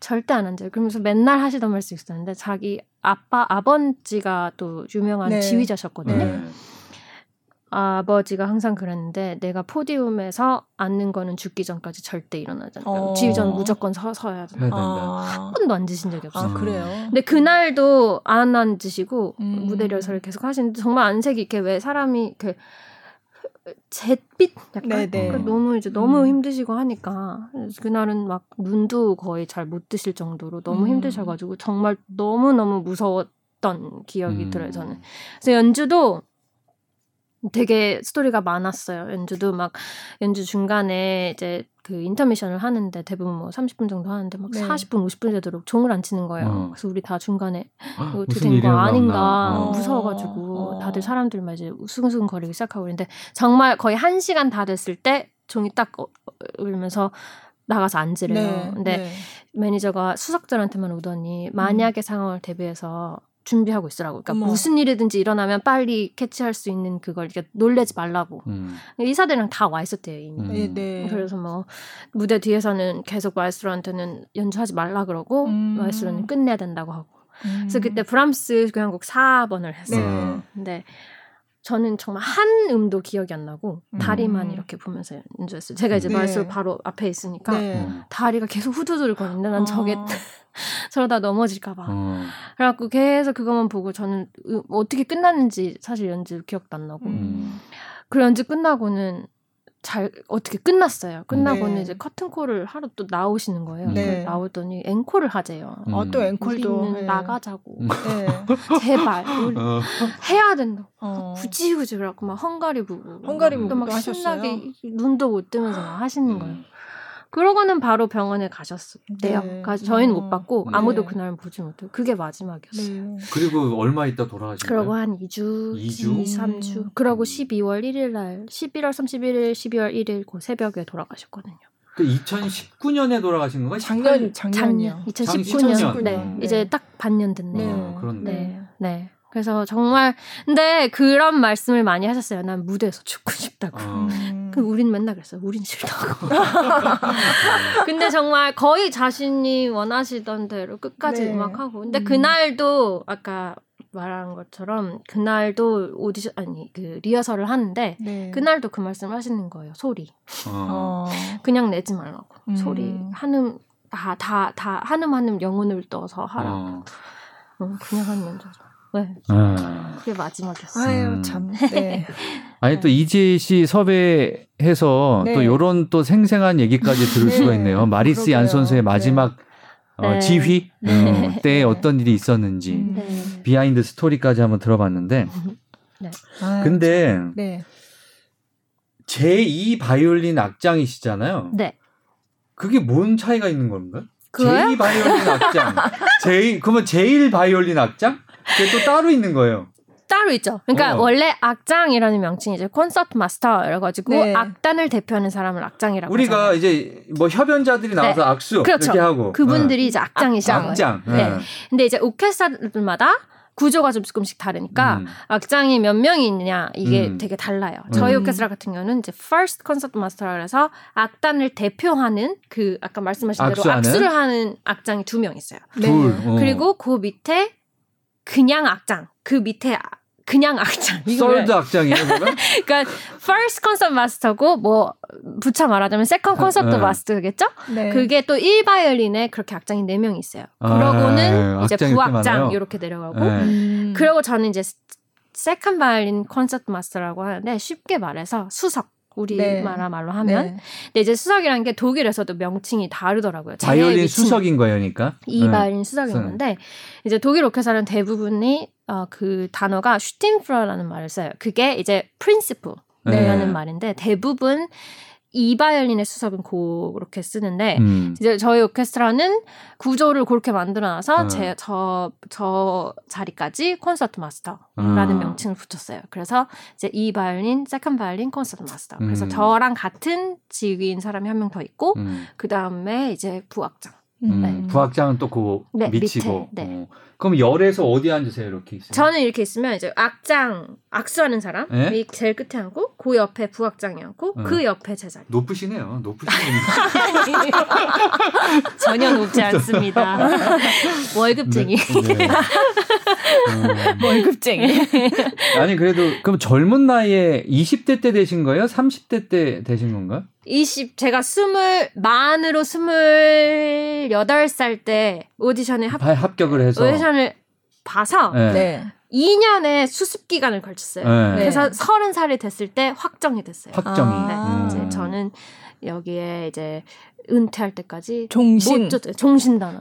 절대 안 앉아요. 그러면서 맨날 하시던 말씀 있었는데 자기 아버지가 또 유명한 지휘자셨거든요. 아버지가 항상 그랬는데 내가 포디움에서 앉는 거는 죽기 전까지 절대 일어나지 않는다. 지휘자는 무조건 서야 된다. 한 번도 앉으신 적이 없어요. 그래요? 근데 그날도 안 앉으시고 무대 리허설을 계속 하시는데 정말 안색이 이렇게 왜 사람이 이렇게 잿빛 약간 그러니까 너무 이제 너무 힘드시고 하니까 그날은 막 눈도 거의 잘 못 뜨실 정도로 너무 힘드셔가지고 정말 너무너무 무서웠던 기억이 들어요 저는. 그래서 연주도 되게 스토리가 많았어요. 연주도 막 연주 중간에 이제 그 인터미션을 하는데 대부분 뭐 30분 정도 하는데 막 40분, 50분 되도록 종을 안 치는 거예요. 그래서 우리 다 중간에 이거 어떻게 된 거 아닌가 무서워가지고 다들 사람들 막 이제 우승승 거리기 시작하고 그랬는데 정말 거의 1시간 다 됐을 때 종이 딱 울면서 나가서 앉으래요. 근데 매니저가 수석들한테만 오더니 만약의 상황을 대비해서 준비하고 있으라고. 그러니까 무슨 일이든지 일어나면 빨리 캐치할 수 있는 그걸 이렇게 놀래지 말라고. 의사들이랑 다 와 있었대요 이미. 그래서 뭐 무대 뒤에서는 계속 마에스트로한테는 연주하지 말라 그러고 마에스트로는 끝내야 된다고 하고. 그래서 그때 브람스 교향곡 4번을 했어요. 근데 저는 정말 한 음도 기억이 안 나고 다리만 이렇게 보면서 연주했어요. 제가 이제 마술로 바로 앞에 있으니까 다리가 계속 후두들거리는데 난 저게 저러다 넘어질까 봐. 그래갖고 계속 그것만 보고 저는 어떻게 끝났는지 사실 연주 기억도 안 나고 그 연주 끝나고는 잘 어떻게 끝났어요. 끝나고는 이제 커튼콜을 하러 또 나오시는 거예요. 나오더니 앵콜을 하재요. 또 앵콜도 우리는 나가자고. 제발 해야 된다. 굳이 그래갖고 막 헝가리 무브 막 신나게 눈도 못 뜨면서 막 하시는 거예요. 그러고는 바로 병원에 가셨어요. 저희는 못 봤고 아무도 그날은 보지 못해요. 그게 마지막이었어요. 그리고 얼마 있다 돌아가신 거예요? 그러고 한 2주? 3주. 그러고 12월 1일 날 11월 31일, 12월 1일 그 새벽에 돌아가셨거든요. 그 2019년에 돌아가신 건가요? 작년이요. 2019년. 네. 이제 딱 반년 됐네요. 그런데. 네. 그래서 정말 근데 그런 말씀을 많이 하셨어요. 난 무대에서 죽고 싶다고. 그럼 우린 맨날 그랬어요. 우린 싫다고. 근데 정말 거의 자신이 원하시던 대로 끝까지 음악하고. 근데 그날도 아까 말한 것처럼 그날도 오디션 아니 그 리허설을 하는데 그날도 그 말씀을 하시는 거예요. 소리. 그냥 내지 말라고. 소리 한음 다 한음 영혼을 떠서 하라고. 그냥 하는 연주죠. 그게 마지막이었어요. 아유 참. 아니 또 이지혜 씨 섭외해서 또 이런 또 생생한 얘기까지 들을 수가 있네요. 마리스 얀손스의 마지막 지휘 때 어떤 일이 있었는지 비하인드 스토리까지 한번 들어봤는데. 근데 제2 바이올린 악장이시잖아요. 그게 뭔 차이가 있는 건가요? 제2 바이올린 악장. 그러면 제1 바이올린 악장? 그게 또 따로 있는 거예요. 따로 있죠. 그러니까 원래 악장이라는 명칭이 이제 콘서트 마스터라 가지고 악단을 대표하는 사람을 악장이라고. 우리가 하잖아요. 이제 뭐 협연자들이 나와서 악수 이렇게 하고 그분들이 이제 악장이시죠. 악장. 근데 이제 오케스트라들마다 구조가 좀 조금씩 다르니까 악장이 몇 명이 있느냐 이게 되게 달라요. 저희 오케스트라 같은 경우는 이제 First Concert Master라고 해서 악단을 대표하는 그 아까 말씀하신 대로 악수를 하는 악장이 두 명 있어요. 그리고 그 밑에 그냥 악장. 그 밑에 그냥 악장. 썰드 악장이에요, 뭐가? 그러니까 first concert master고 뭐 부차 말하자면 second concert master겠죠? 그게 또 1바이올린에 그렇게 악장이 4명이 있어요. 그러고는 이제 부악장 이렇게 내려가고 그러고 저는 이제 second violin concert master라고 하는데 쉽게 말해서 수석. 우리나라 말로 하면. 근데 이제 수석이라는 게 독일에서도 명칭이 다르더라고요. 바이올린 수석인 거예요, 그러니까? 이 바이올린 수석인 건데, 이제 독일 오케스트라는 대부분이 그 단어가 슈틴프라라는 말을 써요. 그게 이제 프린시프라는 말인데, 대부분 이 바이올린의 수석은 그렇게 쓰는데, 이제 저희 오케스트라는 구조를 그렇게 만들어놔서 저 자리까지 콘서트 마스터라는 명칭을 붙였어요. 그래서 이제 이 바이올린, 세컨 바이올린, 콘서트 마스터. 그래서 저랑 같은 직위인 사람이 한 명 더 있고, 그 다음에 이제 부악장. 부악장은 또 그 밑이고. 그럼 열에서 어디 앉으세요? 이렇게 있어요? 저는 이렇게 있으면 이제 악장, 악수하는 사람이 제일 끝에 앉고 그 옆에 부악장이 앉고 그 옆에 제자리. 높으시네요. 전혀 높지 않습니다. 월급쟁이. 월급쟁이. 아니 그래도 그럼 젊은 나이에 20대 때 되신 거예요? 30대 때 되신 건가요? 제가 만으로 28살 때 오디션에 합격을 해서 오디션을 봐서 2년의 수습 기간을 걸쳤어요. 그래서 30살이 됐을 때 확정이 됐어요. 이제 저는 여기에 이제 은퇴할 때까지 종신단어.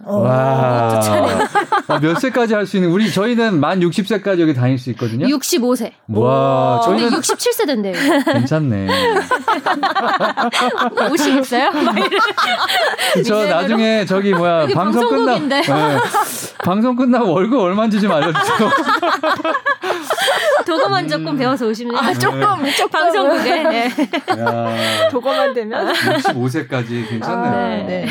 몇 세까지 할 수 있는? 저희는 만 60세까지 여기 다닐 수 있거든요. 65세. 와, 저희는 67세 된대요. 괜찮네. 오시겠어요? 저 나중에 저기 뭐야 방송 끝나고 월급 얼마인지 좀 알려주세요. 도거만 조금 배워서 오시면 조금 방송국에 도거만 되면 65세까지 괜찮네요. 근데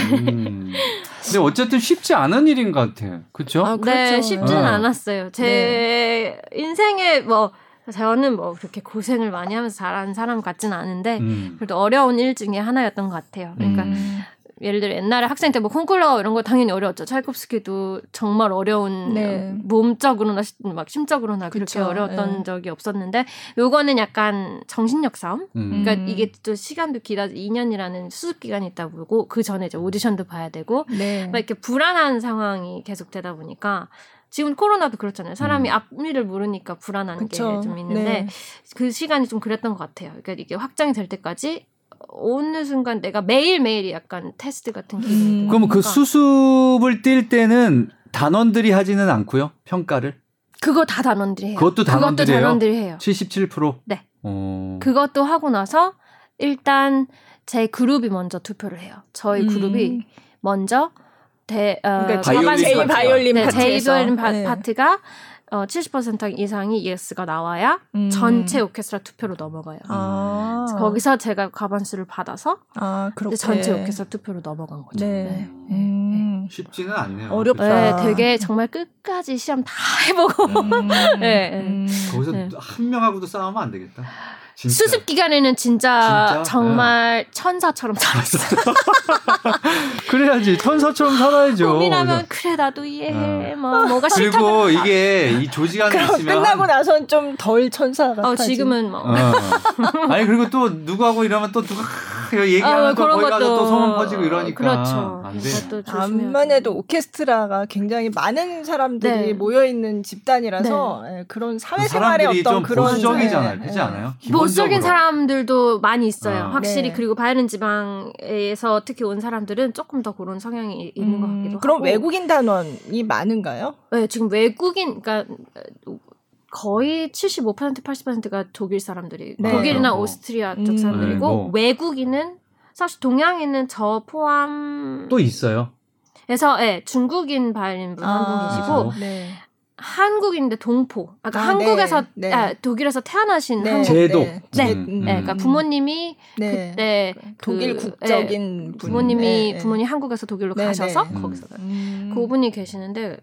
어쨌든 쉽지 않은 일인 것 같아요. 그렇죠? 네, 쉽진 않았어요. 제 인생에 저는 그렇게 고생을 많이 하면서 잘하는 사람 같진 않은데 그래도 어려운 일 중에 하나였던 것 같아요. 그러니까 예를 들어 옛날에 학생 때 뭐 콩쿨러 이런 거 당연히 어려웠죠. 차이콥스키도 정말 어려운 네. 몸적으로나 막 심적으로나 그렇게 그렇죠. 어려웠던 네. 적이 없었는데 요거는 약간 정신력 싸움. 그러니까 이게 또 시간도 길어 2년이라는 수습 기간이 있다고 보고 그 전에 이제 오디션도 봐야 되고 네. 막 이렇게 불안한 상황이 계속되다 보니까. 지금 코로나도 그렇잖아요. 사람이 앞일을 모르니까 불안한 게 좀 있는데 네. 그 시간이 좀 그랬던 것 같아요. 그러니까 이게 확장이 될 때까지 어느 순간 내가 매일매일이 약간 테스트 같은 기분이 그러면 그 수습을 뛸 때는 단원들이 하지는 않고요? 평가를? 그거 다 단원들이 해요. 그것도 단원들이 해요? 77%? 네. 그것도 하고 나서 일단 제 그룹이 먼저 투표를 해요. 저희 그룹이 먼저 그러니까 바이올린 네, 바이올린 파트가 70% 이상이 예스가 나와야 전체 오케스트라 투표로 넘어가요. 아. 거기서 제가 과반수를 받아서 전체 오케스트라 투표로 넘어간 거죠. 네. 네. 쉽지는 않네요. 어렵다. 네, 되게 정말 끝까지 시험 다 해보고 네, 거기서 네. 한 명하고도 싸우면 안 되겠다. 진짜. 수습 기간에는 진짜 정말 네. 천사처럼 살았어요. 그래야지 천사처럼 살아야죠. 고민하면 그래 나도 이해해. 아. 뭐 뭐가 싫다. 그리고 이게 이 조직안에 있으면 끝나고 나선 좀 덜 천사 같아. 지금은 뭐. 아니 그리고 또 누구하고 이러면 또 누가 얘기하면 또 거기 가서 또 소문 퍼지고 이러니까. 그렇죠. 안 돼. 암만 해도 오케스트라가 굉장히 많은 사람들이 네. 모여 있는 집단이라서 네. 그런 사회생활의 어떤 그런 보수적이잖아요. 그렇지 않아요? 보수적인 사람들도 많이 있어요. 확실히. 네. 그리고 바이에른 지방에서 특히 온 사람들은 조금 더 그런 성향이 있는 것 같기도 하고. 그럼 외국인 단원이 많은가요? 네, 지금 외국인 그러니까 거의 75% 80%가 독일 사람들이 네. 독일이나 오스트리아 쪽 사람들이고 네, 뭐. 외국인은 사실 동양인은 저 포함 또 있어요. 그래서 예, 네, 중국인 바이올린 분 한 분 계시고 네. 한국인데 동포. 그러니까 한국에서 네, 네. 아, 독일에서 태어나신 네, 한국. 제도. 네. 네, 그러니까 부모님이 네. 그때 독일 국적인 네, 부모님이 네. 부모님 한국에서 독일로 네, 가셔서 네. 거기서 그분이 계시는데,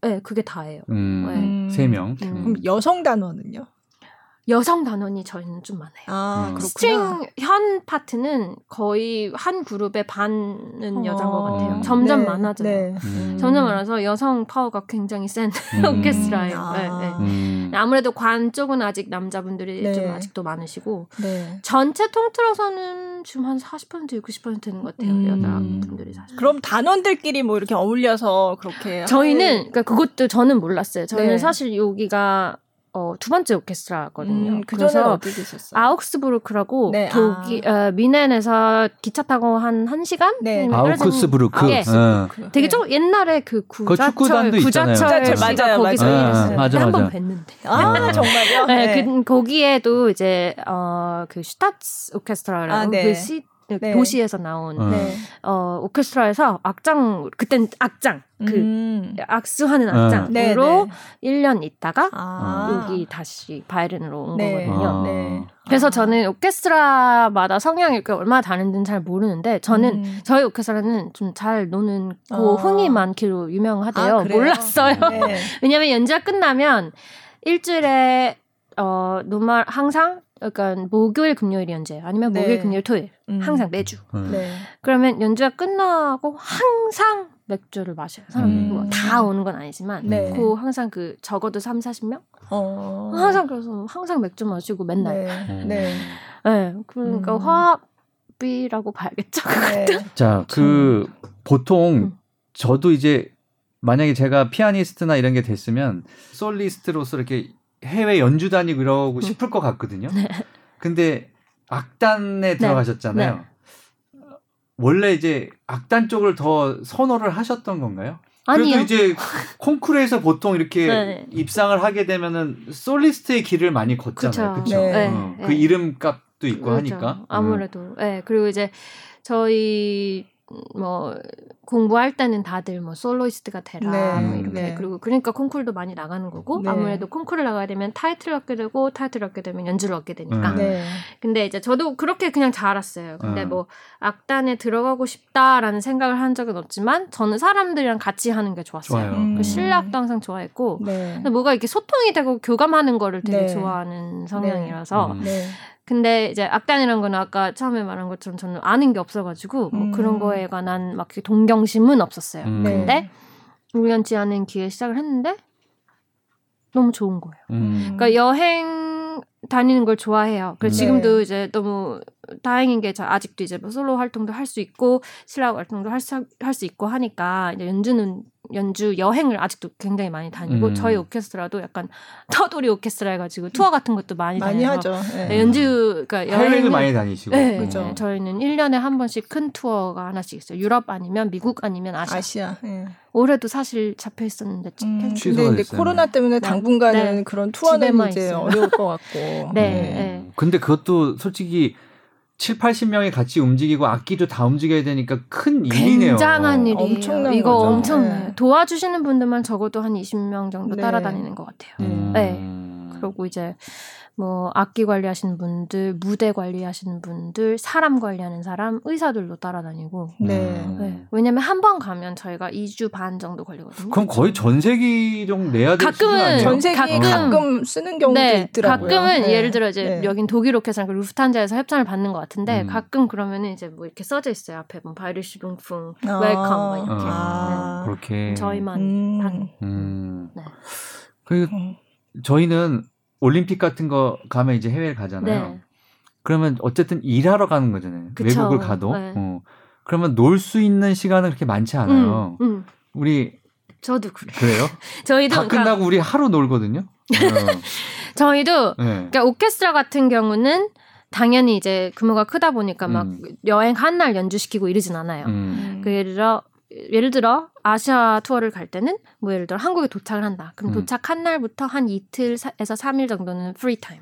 네, 그게 다예요. 네. 3명. 그럼 여성 단원은요? 여성 단원이 저희는 좀 많아요. 아, 스트링 현 파트는 거의 한 그룹의 반은 여자인 것 같아요. 점점 네, 많아져요. 네. 점점 많아서 여성 파워가 굉장히 센 오케스트라예요. 아. 네, 네. 아무래도 관 쪽은 아직 남자분들이 네. 좀 아직도 많으시고 네. 전체 통틀어서는 지금 한 40% 60% 되는 것 같아요. 여자분들이 사실. 그럼 단원들끼리 뭐 이렇게 어울려서 그렇게 저희는 그러니까 그것도 저는 몰랐어요. 저희는 네. 사실 여기가 두 번째 오케스트라거든요. 그래서 어디 계셨어요? 아우크스부르크라고 네, 독일 미넨에서 기차 타고 한 1시간? 네. 아우크스부르크. 네. 되게 좀 옛날에 그 구자철 맞아요. 거기서 일했어요. 한번 뵀는데. 아, 정말요? 네. 그 거기에도 이제 그 슈타츠 오케스트라라고 그 네. 도시에서 나온 오케스트라에서 악장 그땐 악장 그 악수하는 악장으로 1년 있다가 여기 다시 바이에른으로 온 네. 거거든요. 네. 그래서 저는 오케스트라마다 성향이 얼마나 다른지는 잘 모르는데 저는 저희 오케스트라는 좀 잘 노는 흥이 많기로 유명하대요. 몰랐어요. 네. 왜냐하면 연주가 끝나면 일주일에 노말 항상 그러니까 목요일 금요일 연주예요. 아니면 목요일 금요일 토요일 항상 매주. 그러면 연주가 끝나고 항상 맥주를 마셔요. 사람들이 뭐 다 오는 건 아니지만 그 항상 그 적어도 30-40명 항상 그래서 항상 맥주 마시고 맨날. 네. 그러니까 화합이라고 봐야겠죠. 네. 자, 그 보통 저도 이제 만약에 제가 피아니스트나 이런 게 됐으면 솔리스트로서 이렇게 해외 연주 다니고 이러고 싶을 것 같거든요. 네. 근데 악단에 들어가셨잖아요. 네. 원래 이제 악단 쪽을 더 선호를 하셨던 건가요? 아니요. 그래도 이제 콩쿠르에서 보통 이렇게 네. 입상을 하게 되면은 솔리스트의 길을 많이 걷잖아요. 그렇죠. 네. 네. 그 이름값도 있고 그렇죠. 하니까. 아무래도. 네. 그리고 이제 저희 뭐 공부할 때는 다들 뭐 솔로이스트가 되라 뭐 이렇게 그리고 그러니까 콩쿨도 많이 나가는 거고 아무래도 콩쿨을 나가야 되면 타이틀을 얻게 되고 타이틀을 얻게 되면 연주를 얻게 되니까 근데 이제 저도 그렇게 그냥 자랐어요. 근데 뭐 악단에 들어가고 싶다라는 생각을 한 적은 없지만 저는 사람들이랑 같이 하는 게 좋았어요. 신뢰도 항상 좋아했고 근데 뭐가 이렇게 소통이 되고 교감하는 거를 되게 좋아하는 성향이라서 근데 이제 악단이라는 거는 아까 처음에 말한 것처럼 저는 아는 게 없어가지고 뭐 그런 거에 관한 막 동경심은 없었어요. 근데 우연치 않은 기회에 시작을 했는데 너무 좋은 거예요. 그러니까 여행 다니는 걸 좋아해요. 그래서 지금도 이제 너무 다행인 게 저 아직도 이제 뭐 솔로 활동도 할 수 있고 실력 활동도 할 수 있고 하니까 이제 연주 여행을 아직도 굉장히 많이 다니고 저희 오케스트라도 약간 터돌이 오케스트라 해가지고 투어 같은 것도 많이 하죠. 네. 연주 그러니까 여행을 많이 다니시고 네. 그렇죠. 네. 저희는 1년에 한 번씩 큰 투어가 하나씩 있어요. 유럽 아니면 미국 아니면 아시아. 네. 올해도 사실 잡혀 있었는데 근데 코로나 때문에 당분간은 그런 투어는 이제 어려울 것 같고 근데 그것도 솔직히 70-80명이 같이 움직이고 악기도 다 움직여야 되니까 큰 일이네요. 굉장한 일이에요. 엄청난 이거 거죠. 엄청나요. 네. 도와주시는 분들만 적어도 한 20명 정도 따라다니는 것 같아요. 네. 그리고 이제 뭐 악기 관리하시는 분들, 무대 관리하시는 분들, 사람 관리하는 사람, 의사들도 따라다니고. 네. 왜냐면 한 번 가면 저희가 2주 반 정도 걸리거든요. 그럼 거의 전세기 정도 내야 되는 수준 아니에요? 전세기 가끔 쓰는 경우도 있더라고요. 가끔은 예를 들어 이제 여긴 독일 오케스트라 루프탄자에서 협찬을 받는 것 같은데 가끔 그러면은 이제 뭐 이렇게 써져 있어요. 앞에 보면 바이리시 룽풍 웰컴 이렇게. 그렇게. 저희만 한. 네. 그리고 저희는 올림픽 같은 거 가면 이제 해외를 가잖아요. 그러면 어쨌든 일하러 가는 거잖아요. 그쵸. 외국을 가도. 그러면 놀 수 있는 시간은 그렇게 많지 않아요. 우리 저도 그래요? 저희도 다 끝나고 우리 하루 놀거든요. 저희도 그러니까 오케스트라 같은 경우는 당연히 이제 규모가 크다 보니까 막 여행 한 날 연주시키고 이러진 않아요. 그 예를 들어 아시아 투어를 갈 때는 뭐 예를 들어 한국에 도착을 한다. 그럼 도착한 날부터 한 이틀에서 3일 정도는 프리타임.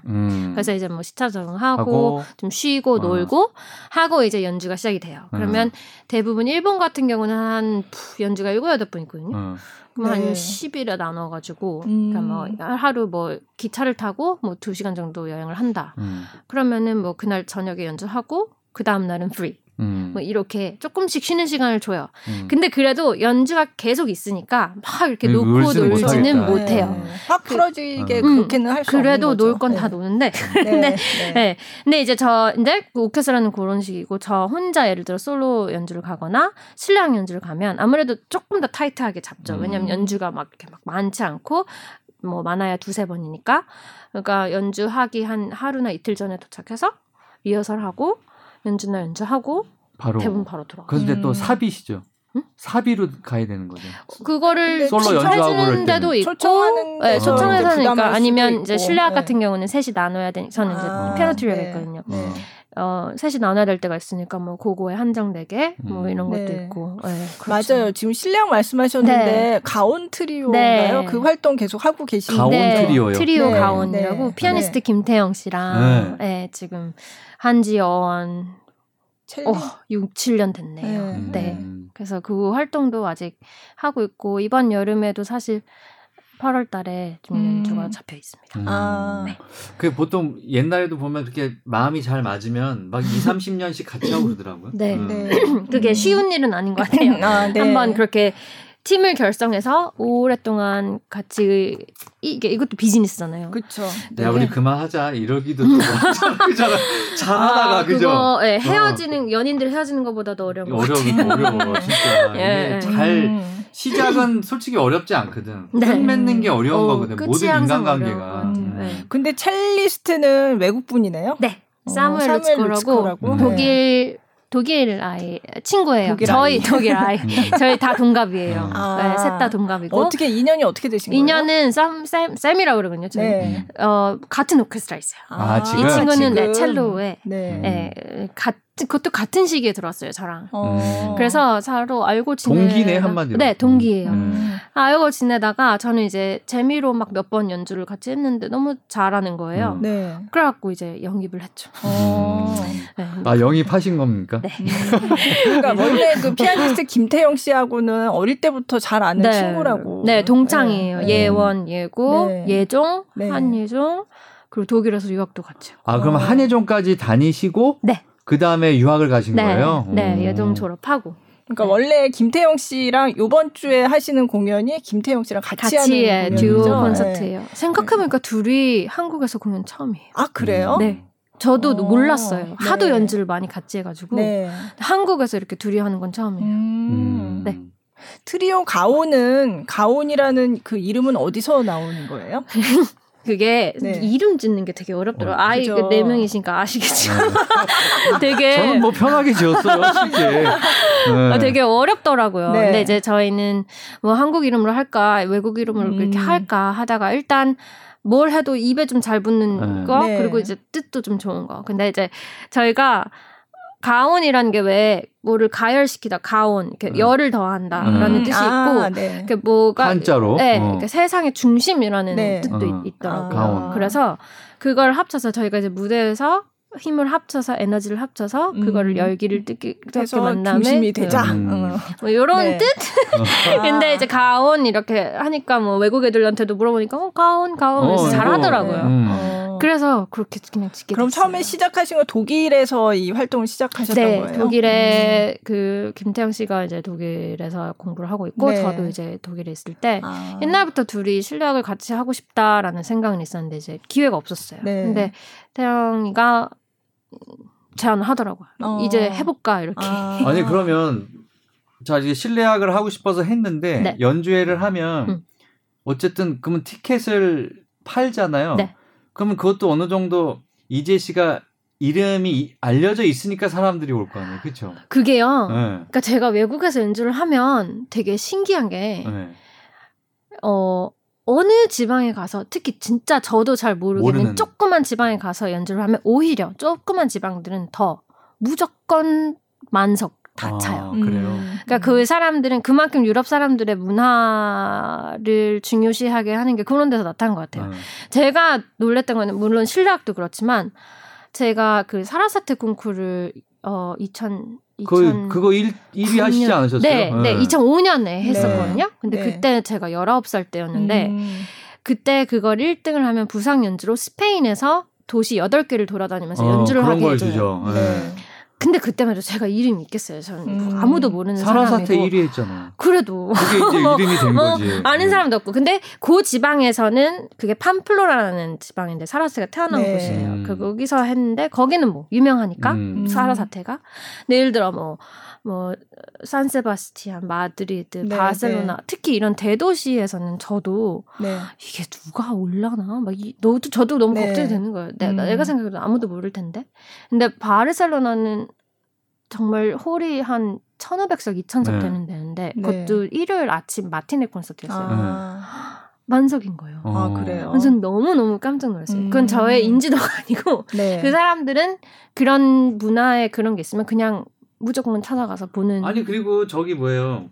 그래서 이제 뭐 시차 적응하고 좀 쉬고 놀고 하고 이제 연주가 시작이 돼요. 그러면 대부분 일본 같은 경우는 한 연주가 7, 8번 있거든요. 그럼 한 10일에 나눠가지고 그러니까 뭐 하루 뭐 기차를 타고 뭐 2시간 정도 여행을 한다. 그러면은 뭐 그날 저녁에 연주하고 그 다음 날은 프리. 뭐 이렇게 조금씩 쉬는 시간을 줘요. 근데 그래도 연주가 계속 있으니까 막 이렇게 놓고 놀지는 못해요. 확 풀어지게 그렇게는 할 수 없는 거죠. 그래도 놀 건 다 노는데 근데 이제 저 이제 오케스트라는 그런 식이고 저 혼자 예를 들어 솔로 연주를 가거나 실내악 연주를 가면 아무래도 조금 더 타이트하게 잡죠. 왜냐면 연주가 막 이렇게 막 많지 않고 뭐 많아야 2-3번이니까 그러니까 연주하기 한 하루나 이틀 전에 도착해서 리허설하고 연주나 연주하고 대부분 바로 돌아가. 그런데 또 사비시죠. 사비로 가야 되는 거죠. 그거를 솔로 연주하는 데도 있고 초청해서 하니까 아니면 이제 실내악 같은 경우는 셋이 나눠야 되니 저는 이제 피아노 트리오가 있거든요. 셋이 나눠야 될 때가 있으니까 뭐 고고에 한정되게 뭐 이런 것도 있고. 그렇죠. 맞아요. 지금 실내악 말씀하셨는데 가온 트리오인가요? 그 활동 계속 하고 계신데 가온 트리오요. 트리오 가온이라고 피아니스트 김태영 씨랑 지금 한지어원 6, 7년 됐네요. 그래서 그 활동도 아직 하고 있고 이번 여름에도 사실 8월 달에 좀 연주가 잡혀 있습니다. 그 보통 옛날에도 보면 그렇게 마음이 잘 맞으면 막 20-30년씩 같이 하고 그러더라고요. 그게 쉬운 일은 아닌 것 같아요. 한번 그렇게 팀을 결성해서 오랫동안 같이 이것도 비즈니스잖아요. 그렇죠. 내가 우리 그만하자 이러기도 그잖아. 잘하다가 그죠. 헤어지는 연인들 헤어지는 것보다도 어려운 거 같아요. 어려워 진짜. 잘 시작은 솔직히 어렵지 않거든. 끈 맺는 게 어려운 거거든. 모든 인간관계가. 근데 첼리스트는 외국 분이네요? 네. 사무엘 루츠코라고 독일 아이 친구예요. 독일 아이. 저희 다 동갑이에요. 셋 다 동갑이고. 어떻게 인연이 어떻게 되신 거예요? 인연은 쌤이라고 그러거든요. 저희 같은 오케스트라 있어요. 지금? 이 친구는 첼로에 그것도 같은 시기에 들어왔어요. 저랑. 그래서 서로 알고 지내다가 동기네 한마디로. 네. 동기예요. 알고 지내다가 저는 이제 재미로 막 몇 번 연주를 같이 했는데 너무 잘하는 거예요. 그래갖고 이제 영입을 했죠. 영입하신 겁니까? 네. 그러니까 원래 그 피아니스트 김태영 씨하고는 어릴 때부터 잘 아는 친구라고. 네. 동창이에요. 예원, 예고, 예종, 한예종 그리고 독일에서 유학도 같이. 그럼 한예종까지 다니시고 그 다음에 유학을 가신 거예요? 네, 예종 졸업하고. 그러니까 원래 김태영 씨랑 이번 주에 하시는 공연이 김태영 씨랑 같이 하는 듀오 콘서트예요. 생각해보니까 둘이 한국에서 공연 처음이에요. 그래요? 네. 저도 몰랐어요. 하도 네. 연주를 많이 같이 해가지고 네. 한국에서 이렇게 둘이 하는 건 처음이에요. 네. 트리오 가온은 가온이라는 그 이름은 어디서 나오는 거예요? 그게 네. 이름 짓는 게 되게 어렵더라고요. 아이 그 네 명이시니까 아시겠지만 되게 저는 뭐 편하게 지었어요. 쉽게. 네. 되게 어렵더라고요. 네. 근데 이제 저희는 뭐 한국 이름으로 할까 외국 이름으로 이렇게 할까 하다가 일단 뭘 해도 입에 좀 잘 붙는 거 네. 그리고 이제 뜻도 좀 좋은 거. 근데 이제 저희가 가온이라는 게 왜 뭐를 가열시키다 가온 이렇게 열을 더한다라는 뜻이 있고 네. 그 뭐가 한자로 네, 그러니까 세상의 중심이라는 네. 뜻도 있더라고요. 가온. 그래서 그걸 합쳐서 저희가 이제 무대에서 힘을 합쳐서 에너지를 합쳐서 그거를 열기를 뜨게 만남에 중심이 되자 뭐 이런 네. 뜻. 근데 이제 가온 이렇게 하니까 뭐 외국 애들한테도 물어보니까 가온 그래서 잘하더라고요. 그래서 그렇게 그냥 짓게 그럼 됐어요. 처음에 시작하신 건 독일에서 이 활동을 시작하셨던 네, 거예요? 네. 독일에 그 김태형 씨가 이제 독일에서 공부를 하고 있고 네. 저도 이제 독일에 있을 때 옛날부터 둘이 실력을 같이 하고 싶다라는 생각은 있었는데 이제 기회가 없었어요. 네. 근데 태형이가 제안을 하더라고요. 이제 해볼까 이렇게. 아니 그러면 자 이제 실내악을 하고 싶어서 했는데 네. 연주회를 하면 어쨌든 그러면 티켓을 팔잖아요. 네. 그러면 그것도 어느 정도 이재 씨가 이름이 알려져 있으니까 사람들이 올 거 아니에요, 그렇죠? 그게요. 네. 그러니까 제가 외국에서 연주를 하면 되게 신기한 게 네. 어느 지방에 가서 특히 진짜 저도 잘 모르는 조그만 지방에 가서 연주를 하면 오히려 조그만 지방들은 더 무조건 만석 다 차요. 그래요? 그러니까 그 사람들은 그만큼 유럽 사람들의 문화를 중요시하게 하는 게 그런 데서 나타난 것 같아요. 제가 놀랬던 건 물론 실내악도 그렇지만 제가 그 사라사테 콩쿠르를 1위 하시지 않으셨어요? 네, 네. 2005년에 했었거든요. 네. 근데 네. 그때 제가 19살 때였는데 그때 그걸 1등을 하면 부상 연주로 스페인에서 도시 8개를 돌아다니면서 연주를 하게 해줘요. 네. 근데 그때만 해도 제가 이름이 있겠어요. 저는 아무도 모르는 사람이고. 사라사테 1위 했잖아요. 그래도. 그게 이제 이름이 된 거지. 아는 사람도 없고. 근데 그 지방에서는 그게 팜플로라는 지방인데 사라사테가 태어난 네. 곳이에요. 거기서 했는데 거기는 뭐 유명하니까 사라사테가. 근데 예를 들어 뭐 산세바스티안, 마드리드, 네, 바르셀로나 네. 특히 이런 대도시에서는 저도 네. 이게 누가 올라나? 막 저도 너무 네. 걱정이 되는 거예요. 내가 생각해도 아무도 모를 텐데. 근데 바르셀로나는 정말 홀이 한 1,500석, 2,000석 네. 되는 데인데 그것도 네. 일요일 아침 마티네 콘서트였어요. 만석인 거예요. 그래요? 저는 너무너무 깜짝 놀랐어요. 그건 저의 인지도가 아니고 네. 그 사람들은 그런 문화에 그런 게 있으면 그냥 무조건 찾아가서 보는. 아니 그리고 저기 뭐예요?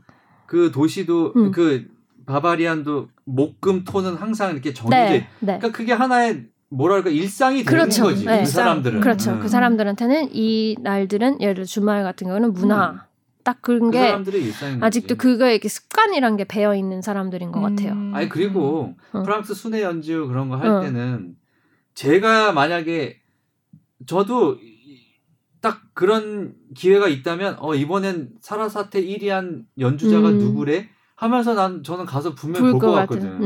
그 도시도 그 바바리안도 목금 토는 항상 이렇게 정해져. 네, 네. 그러니까 그게 하나의 뭐랄까 일상이 되는 그렇죠. 거지. 네. 그 사람들은. 그렇죠. 그 사람들한테는 이 날들은 예를 들어 주말 같은 경우는 문화 딱 그런 게 아직도 그거에 이렇게 습관이란 게 배어 있는 사람들인 것 같아요. 아니 그리고 프랑스 순회 연주 그런 거 할 때는 제가 만약에 저도. 딱 그런 기회가 있다면 이번엔 사라사테 1위한 연주자가 누구래? 하면서 저는 가서 분명히 볼 것 같거든요.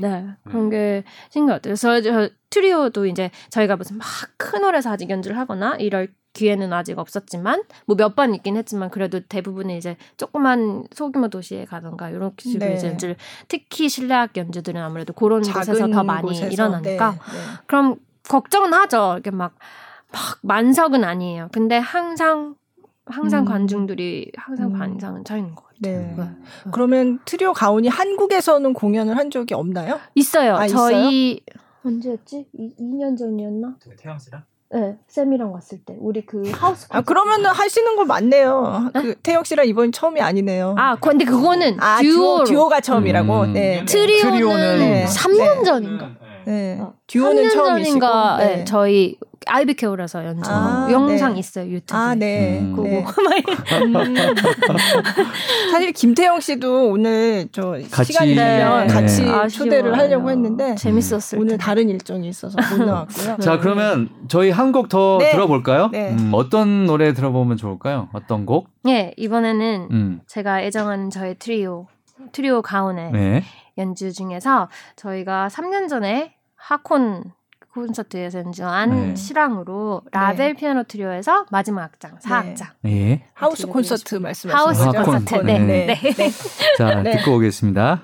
네. 그런 게 신기하더라고요. 그래서 트리오도 이제 저희가 무슨 막 큰 홀에서 아직 연주를 하거나 이럴 기회는 아직 없었지만 뭐 몇 번 있긴 했지만 그래도 대부분은 이제 조그만 소규모 도시에 가던가 이런 식으로 네. 이제 연주를 특히 실내악 연주들은 아무래도 그런 곳에서 더 많이 곳에서. 일어나니까 네. 그럼 걱정은 하죠. 이렇게 막 만석은 아니에요. 근데 항상 관중들이 항상 관상은 차 있는 것 같아요. 네. 그러면 트리오 가온이 한국에서는 공연을 한 적이 없나요? 있어요. 저희 있어요? 언제였지? 2년 전이었나? 태양 씨랑? 네, 쌤이랑 왔을 때 우리 그 하우스. 그러면은 하시는 거 맞네요. 네? 그 태영 씨랑 이번이 처음이 아니네요. 근데 그거는 듀오가 처음이라고. 네. 트리오는 네. 3년 전인가? 네. 듀오는 3년 처음이시고 네. 네. 저희 아이비케오라서 연주 영상 네. 있어요 유튜브에. 네. 그거 네. 사실 김태영 씨도 오늘 저 시간이 되면 같이 초대를 하려고 했는데 재밌었을 오늘 때. 다른 일정이 있어서 못 나왔고요. 자 그러면 저희 한 곡 더 네. 들어볼까요? 네. 어떤 노래 들어보면 좋을까요? 어떤 곡? 네 이번에는 제가 애정하는 저의 트리오 가온의 네. 연주 중에서 저희가 3년 전에 하콘 콘서트에 연주한 네. 실황으로 라벨 네. 피아노 트리오에서 마지막 악장, 4악장. 네. 하우스 콘서트 말씀하시는 하우스 거죠? 콘서트. 네. 네. 네. 네. 자, 네. 듣고 오겠습니다.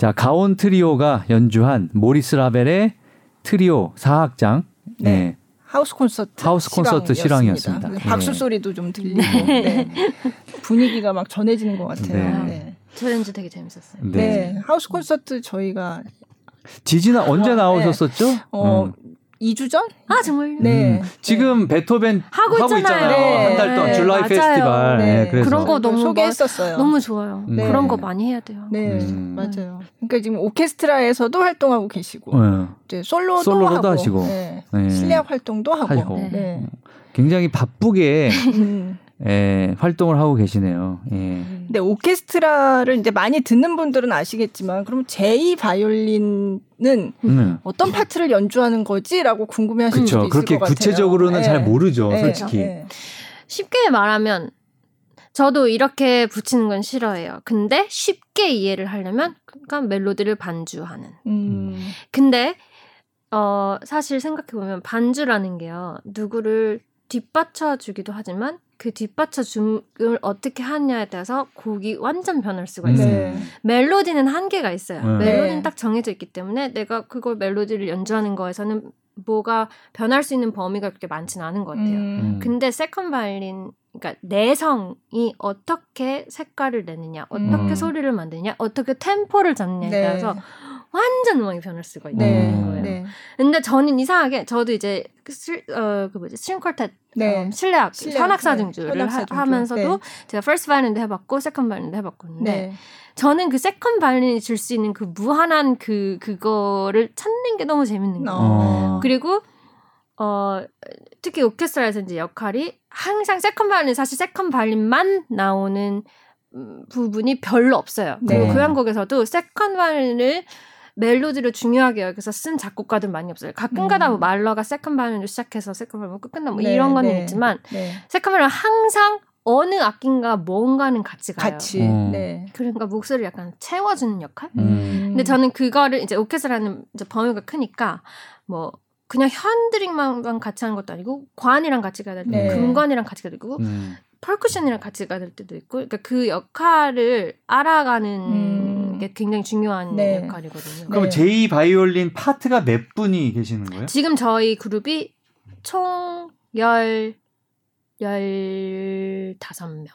자, 가온 트리오가 연주한 모리스 라벨의 트리오 4악장. 네. 네. 하우스 콘서트 실황이었습니다. 박수 소리도 좀 들리고 네. 분위기가 막 전해지는 것 같아요. 네. 네. 저 연주 되게 재밌었어요. 네. 네. 하우스 콘서트 저희가 지진아 언제 나오셨었죠? 네. 2주 전? 아 정말? 네. 지금 베토벤 하고 있잖아요. 네. 한 달 동안 네. 줄라이 맞아요. 페스티벌. 네. 네. 그래서. 그런 거 너무 소개했었어요. 너무 좋아요. 네. 그런 거 많이 해야 돼요. 네, 맞아요. 그러니까 지금 오케스트라에서도 활동하고 계시고, 이제 솔로도 하시고, 네. 네. 실력 활동도 하고, 네. 네. 굉장히 바쁘게. 예, 활동을 하고 계시네요. 예. 근데 오케스트라를 이제 많이 듣는 분들은 아시겠지만, 그럼 제2 바이올린은 어떤 파트를 연주하는 거지라고 궁금해하시는 분도 있을 것 같아요. 그렇게 구체적으로는 네. 잘 모르죠, 네. 솔직히. 네. 쉽게 말하면 저도 이렇게 붙이는 건 싫어해요. 근데 쉽게 이해를 하려면 그러니까 멜로디를 반주하는. 근데 사실 생각해 보면 반주라는 게요, 누구를 뒷받쳐 주기도 하지만 그 뒷받쳐 줌을 어떻게 하냐에 따라서 곡이 완전 변할 수가 있어요. 네. 멜로디는 한계가 있어요. 네. 멜로디는 딱 정해져 있기 때문에 내가 그걸 멜로디를 연주하는 거에서는 뭐가 변할 수 있는 범위가 그렇게 많지는 않은 것 같아요. 근데 세컨 바이올린, 그러니까 내성이 어떻게 색깔을 내느냐, 어떻게 소리를 만드느냐, 어떻게 템포를 잡느냐에 네. 따라서 완전 음악이 변할 수가 있는 네. 거예요. 네. 근데 저는 이상하게 저도 이제 스트링 쿼텟 네. 실내악, 현악사중주를 하면서도 네. 제가 퍼스트 바이올린도 해봤고 세컨드 바이올린도 해봤고 근데 네. 저는 그 세컨드 바이올린이 줄 수 있는 그 무한한 그거를 찾는 게 너무 재밌는 거예요. 그리고 특히 오케스트라에서 이제 역할이 항상 세컨드 바이올린, 사실 세컨드 바이올린만 나오는 부분이 별로 없어요. 그리고 네. 교향곡에서도 세컨드 바이올린을 멜로디를 중요하게 여기서 쓴 작곡가들 많이 없어요. 가끔가다 뭐 말러가 세컨 바이올린으로 시작해서 세컨 바이올린 끝나 뭐 네, 이런 건 네, 있지만 네. 세컨 바이올린 항상 어느 악기인가 뭔가는 같이 가요. 같이. 네. 그러니까 목소리를 약간 채워주는 역할. 근데 저는 그거를 이제 오케스트라는 이제 범위가 크니까 뭐 그냥 현드링만 같이 하는 것도 아니고 관이랑 같이 가야 될 때고 네. 금관이랑 같이 가야 되고 퍼커션이랑 같이 가야 될 때도 있고, 그러니까 그 역할을 알아가는. 굉장히 중요한 네. 역할이거든요. 그럼 네. 제2 바이올린 파트가 몇 분이 계시는 거예요? 지금 저희 그룹이 총 15명.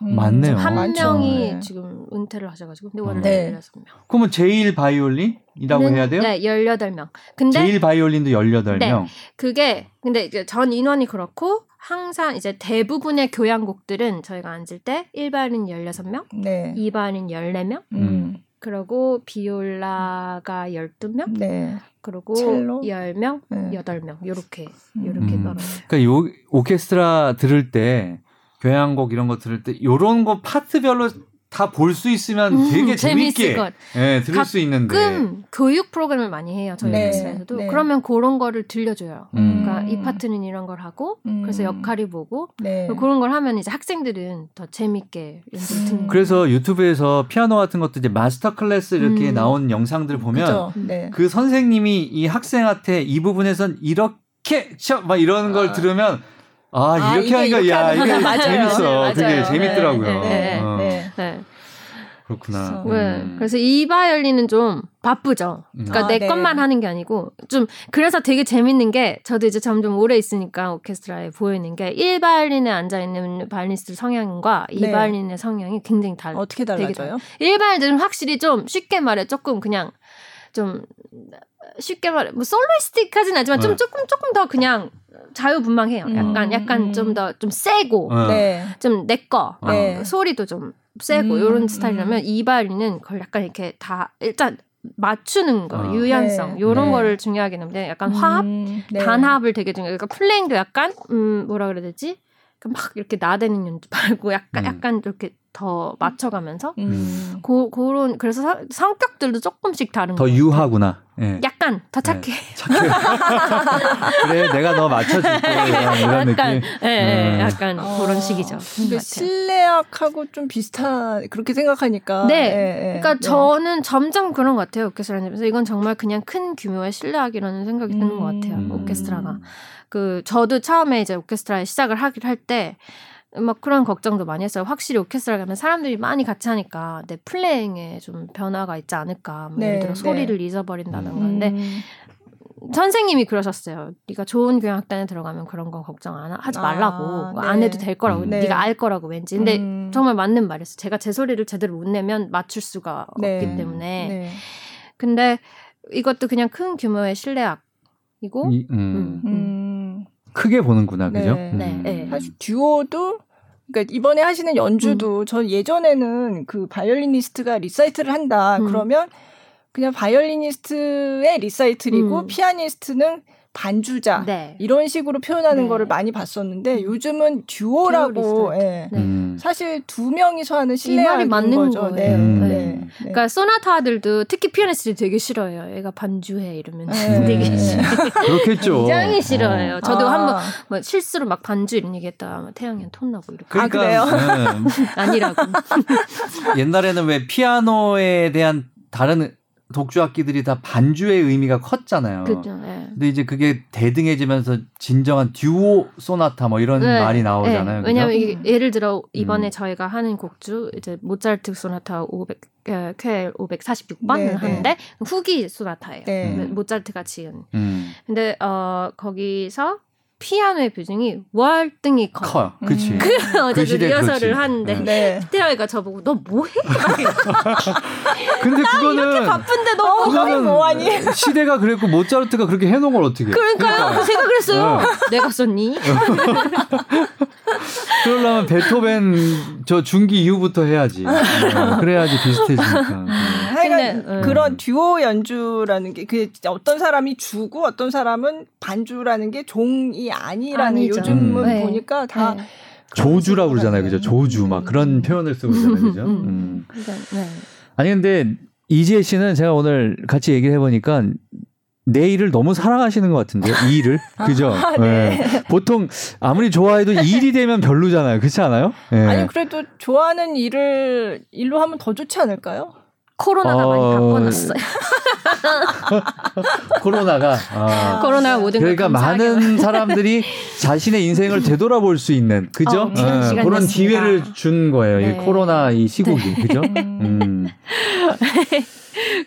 맞네요. 한 많죠. 명이 네. 지금 은퇴를 하셔가지고. 근데 원래 네. 16명. 그러면 제1 바이올린이라고 해야 돼요? 네, 18명. 근데 제1 바이올린도 18명? 네. 그게, 근데 이제 전 인원이 그렇고, 항상 이제 대부분의 교향곡들은 저희가 앉을 때 1바이올린 16명, 네. 2바이올린 14명, 그리고 비올라가 12명, 네. 그리고 첼로? 10명, 네. 8명 요렇게 떨어져요. 그러니까 요 오케스트라 들을 때 교향곡 이런 거 들을 때 요런 거 파트별로 다 볼 수 있으면 되게 재밌게 예, 들을 수 있는데 가끔 교육 프로그램을 많이 해요. 저희 오케스트라에서도. 네. 네. 그러면 그런 거를 들려줘요. 그러니까 이 파트는 이런 걸 하고 그래서 역할이 뭐고 네. 그런 걸 하면 이제 학생들은 더 재밌게 연습을 듣는 그래서 유튜브에서 피아노 같은 것도 이제 마스터 클래스 이렇게 나온 영상들 보면 네. 그 선생님이 이 학생한테 이 부분에선 이렇게 쳐! 막 이런 걸 들으면 이렇게 하니까 재밌어. 되게 재밌더라고요. 네. 그렇구나. 네. 그래서 이 바이올린은 좀 바쁘죠. 그러니까 내 것만 하는 게 아니고 좀 그래서 되게 재밌는 게 저도 이제 점점 오래 있으니까 오케스트라에 보이는 게 1 바이올린에 앉아 있는 바이올리스트 성향과 2 바이올린의 성향이 굉장히 달라요. 어떻게 달라져요? 1 바이올린은 확실히 좀 쉽게 말해 조금 그냥 좀 쉽게 말해 뭐 솔로이스틱하진 않지만 좀 조금 더 그냥 자유분방해요. 약간 좀 세고 좀 내 거 소리도 좀 세고 이런 스타일이라면 이 바이올린은 그걸 약간 이렇게 다 일단 맞추는 거 유연성 이런 거를 중요하게 하는데 약간 화합 단합을 되게 중요해요. 그러니까 플레잉도 약간 뭐라 그래야 되지? 막 이렇게 나대는 연주 말고 약간 이렇게 더 맞춰가면서 그런 그래서 성격들도 조금씩 다른 거 더 유하구나. 네. 약간 더 착해. 네, 착해. 그래 내가 너 맞춰줄게 이런 약간, 느낌. 네, 약간 그런 식이죠. 그러니까 실내악하고 좀 비슷한 그렇게 생각하니까. 네. 그러니까 저는 점점 그런 것 같아요. 오케스트라에서 이건 정말 그냥 큰 규모의 실내악이라는 생각이 드는 것 같아요. 오케스트라가. 저도 처음에 이제 오케스트라에 시작을 하기로 할 때 막 그런 걱정도 많이 했어요. 확실히 오케스트라 가면 사람들이 많이 같이 하니까 내 플레잉에 좀 변화가 있지 않을까. 뭐 네, 예를 들어 소리를 잊어버린다는 건데 선생님이 그러셨어요. 네가 좋은 교향악단에 들어가면 그런 거 걱정 안 하지 말라고. 안 해도 될 거라고. 네가 알 거라고 왠지. 근데 정말 맞는 말이었어요. 제가 제 소리를 제대로 못 내면 맞출 수가 없기 때문에. 근데 이것도 그냥 큰 규모의 실내악이고 크게 보는구나. 그죠? 네. 사실 듀오도 그러니까 이번에 하시는 연주도 전 예전에는 그 바이올리니스트가 리사이트를 한다. 그러면 그냥 바이올리니스트의 리사이틀이고 피아니스트는 반주자 이런 식으로 표현하는 거를 많이 봤었는데 요즘은 듀오라고 사실 두 명이서 하는 실내악이 맞는 거죠. 그러니까 소나타들도 특히 피아니스트들이 되게 싫어해요. 얘가 반주해 이러면 되게 싫어해요. 그렇겠죠. 굉장히 싫어해요. 저도 한번 뭐 실수로 막 반주 이런 얘기했다 태양이한테 혼나고 이렇게. 그래요? 아니라고. 옛날에는 왜 피아노에 대한 다른 독주 악기들이 다 반주의 의미가 컸잖아요. 그렇죠. 네. 근데 이제 그게 대등해지면서 진정한 듀오 소나타 뭐 이런 말이 나오잖아요. 왜냐면 이게 예를 들어 이번에 저희가 하는 곡주 이제 모차르트 소나타 546번을 하는데 후기 소나타예요. 모차르트가 지은. 근데 거기서 피아노의 비중이 월등히 커요. 그치. 그래서 어제도 리허설을 하는데 태양이가 저보고 너 뭐해? 근데 그거는 이렇게 바쁜데 너 뭐하니? 시대가 그랬고 모차르트가 그렇게 해놓은 걸 어떻게 해? 그러니까요. 그 생각을 했어요. 내가 썼니? 그러려면 베토벤 저 중기 이후부터 해야지. 그래야지 비슷해지니까. 근데 그런 듀오 연주라는 게 그 어떤 사람이 주고 어떤 사람은 반주라는 게 종이 아니라는 요즘은 보니까 다 조주라고 그러잖아요. 그죠? 조주 막 그런 표현을 쓰고 있잖아요. 그죠? 아니 근데 이지혜 씨는 제가 오늘 같이 얘기를 해보니까 내 일을 너무 사랑하시는 것 같은데요. 이 일을. 그죠? 보통 아무리 좋아해도 일이 되면 별로잖아요. 그렇지 않아요? 아니 그래도 좋아하는 일을 일로 하면 더 좋지 않을까요? 코로나가 많이 바꿔놨어요. 코로나가 모든 걸 그러니까 많은 사람들이 자신의 인생을 되돌아볼 수 있는 그죠? 그런 기회를 준 거예요. 이 코로나 이 시국이 그죠?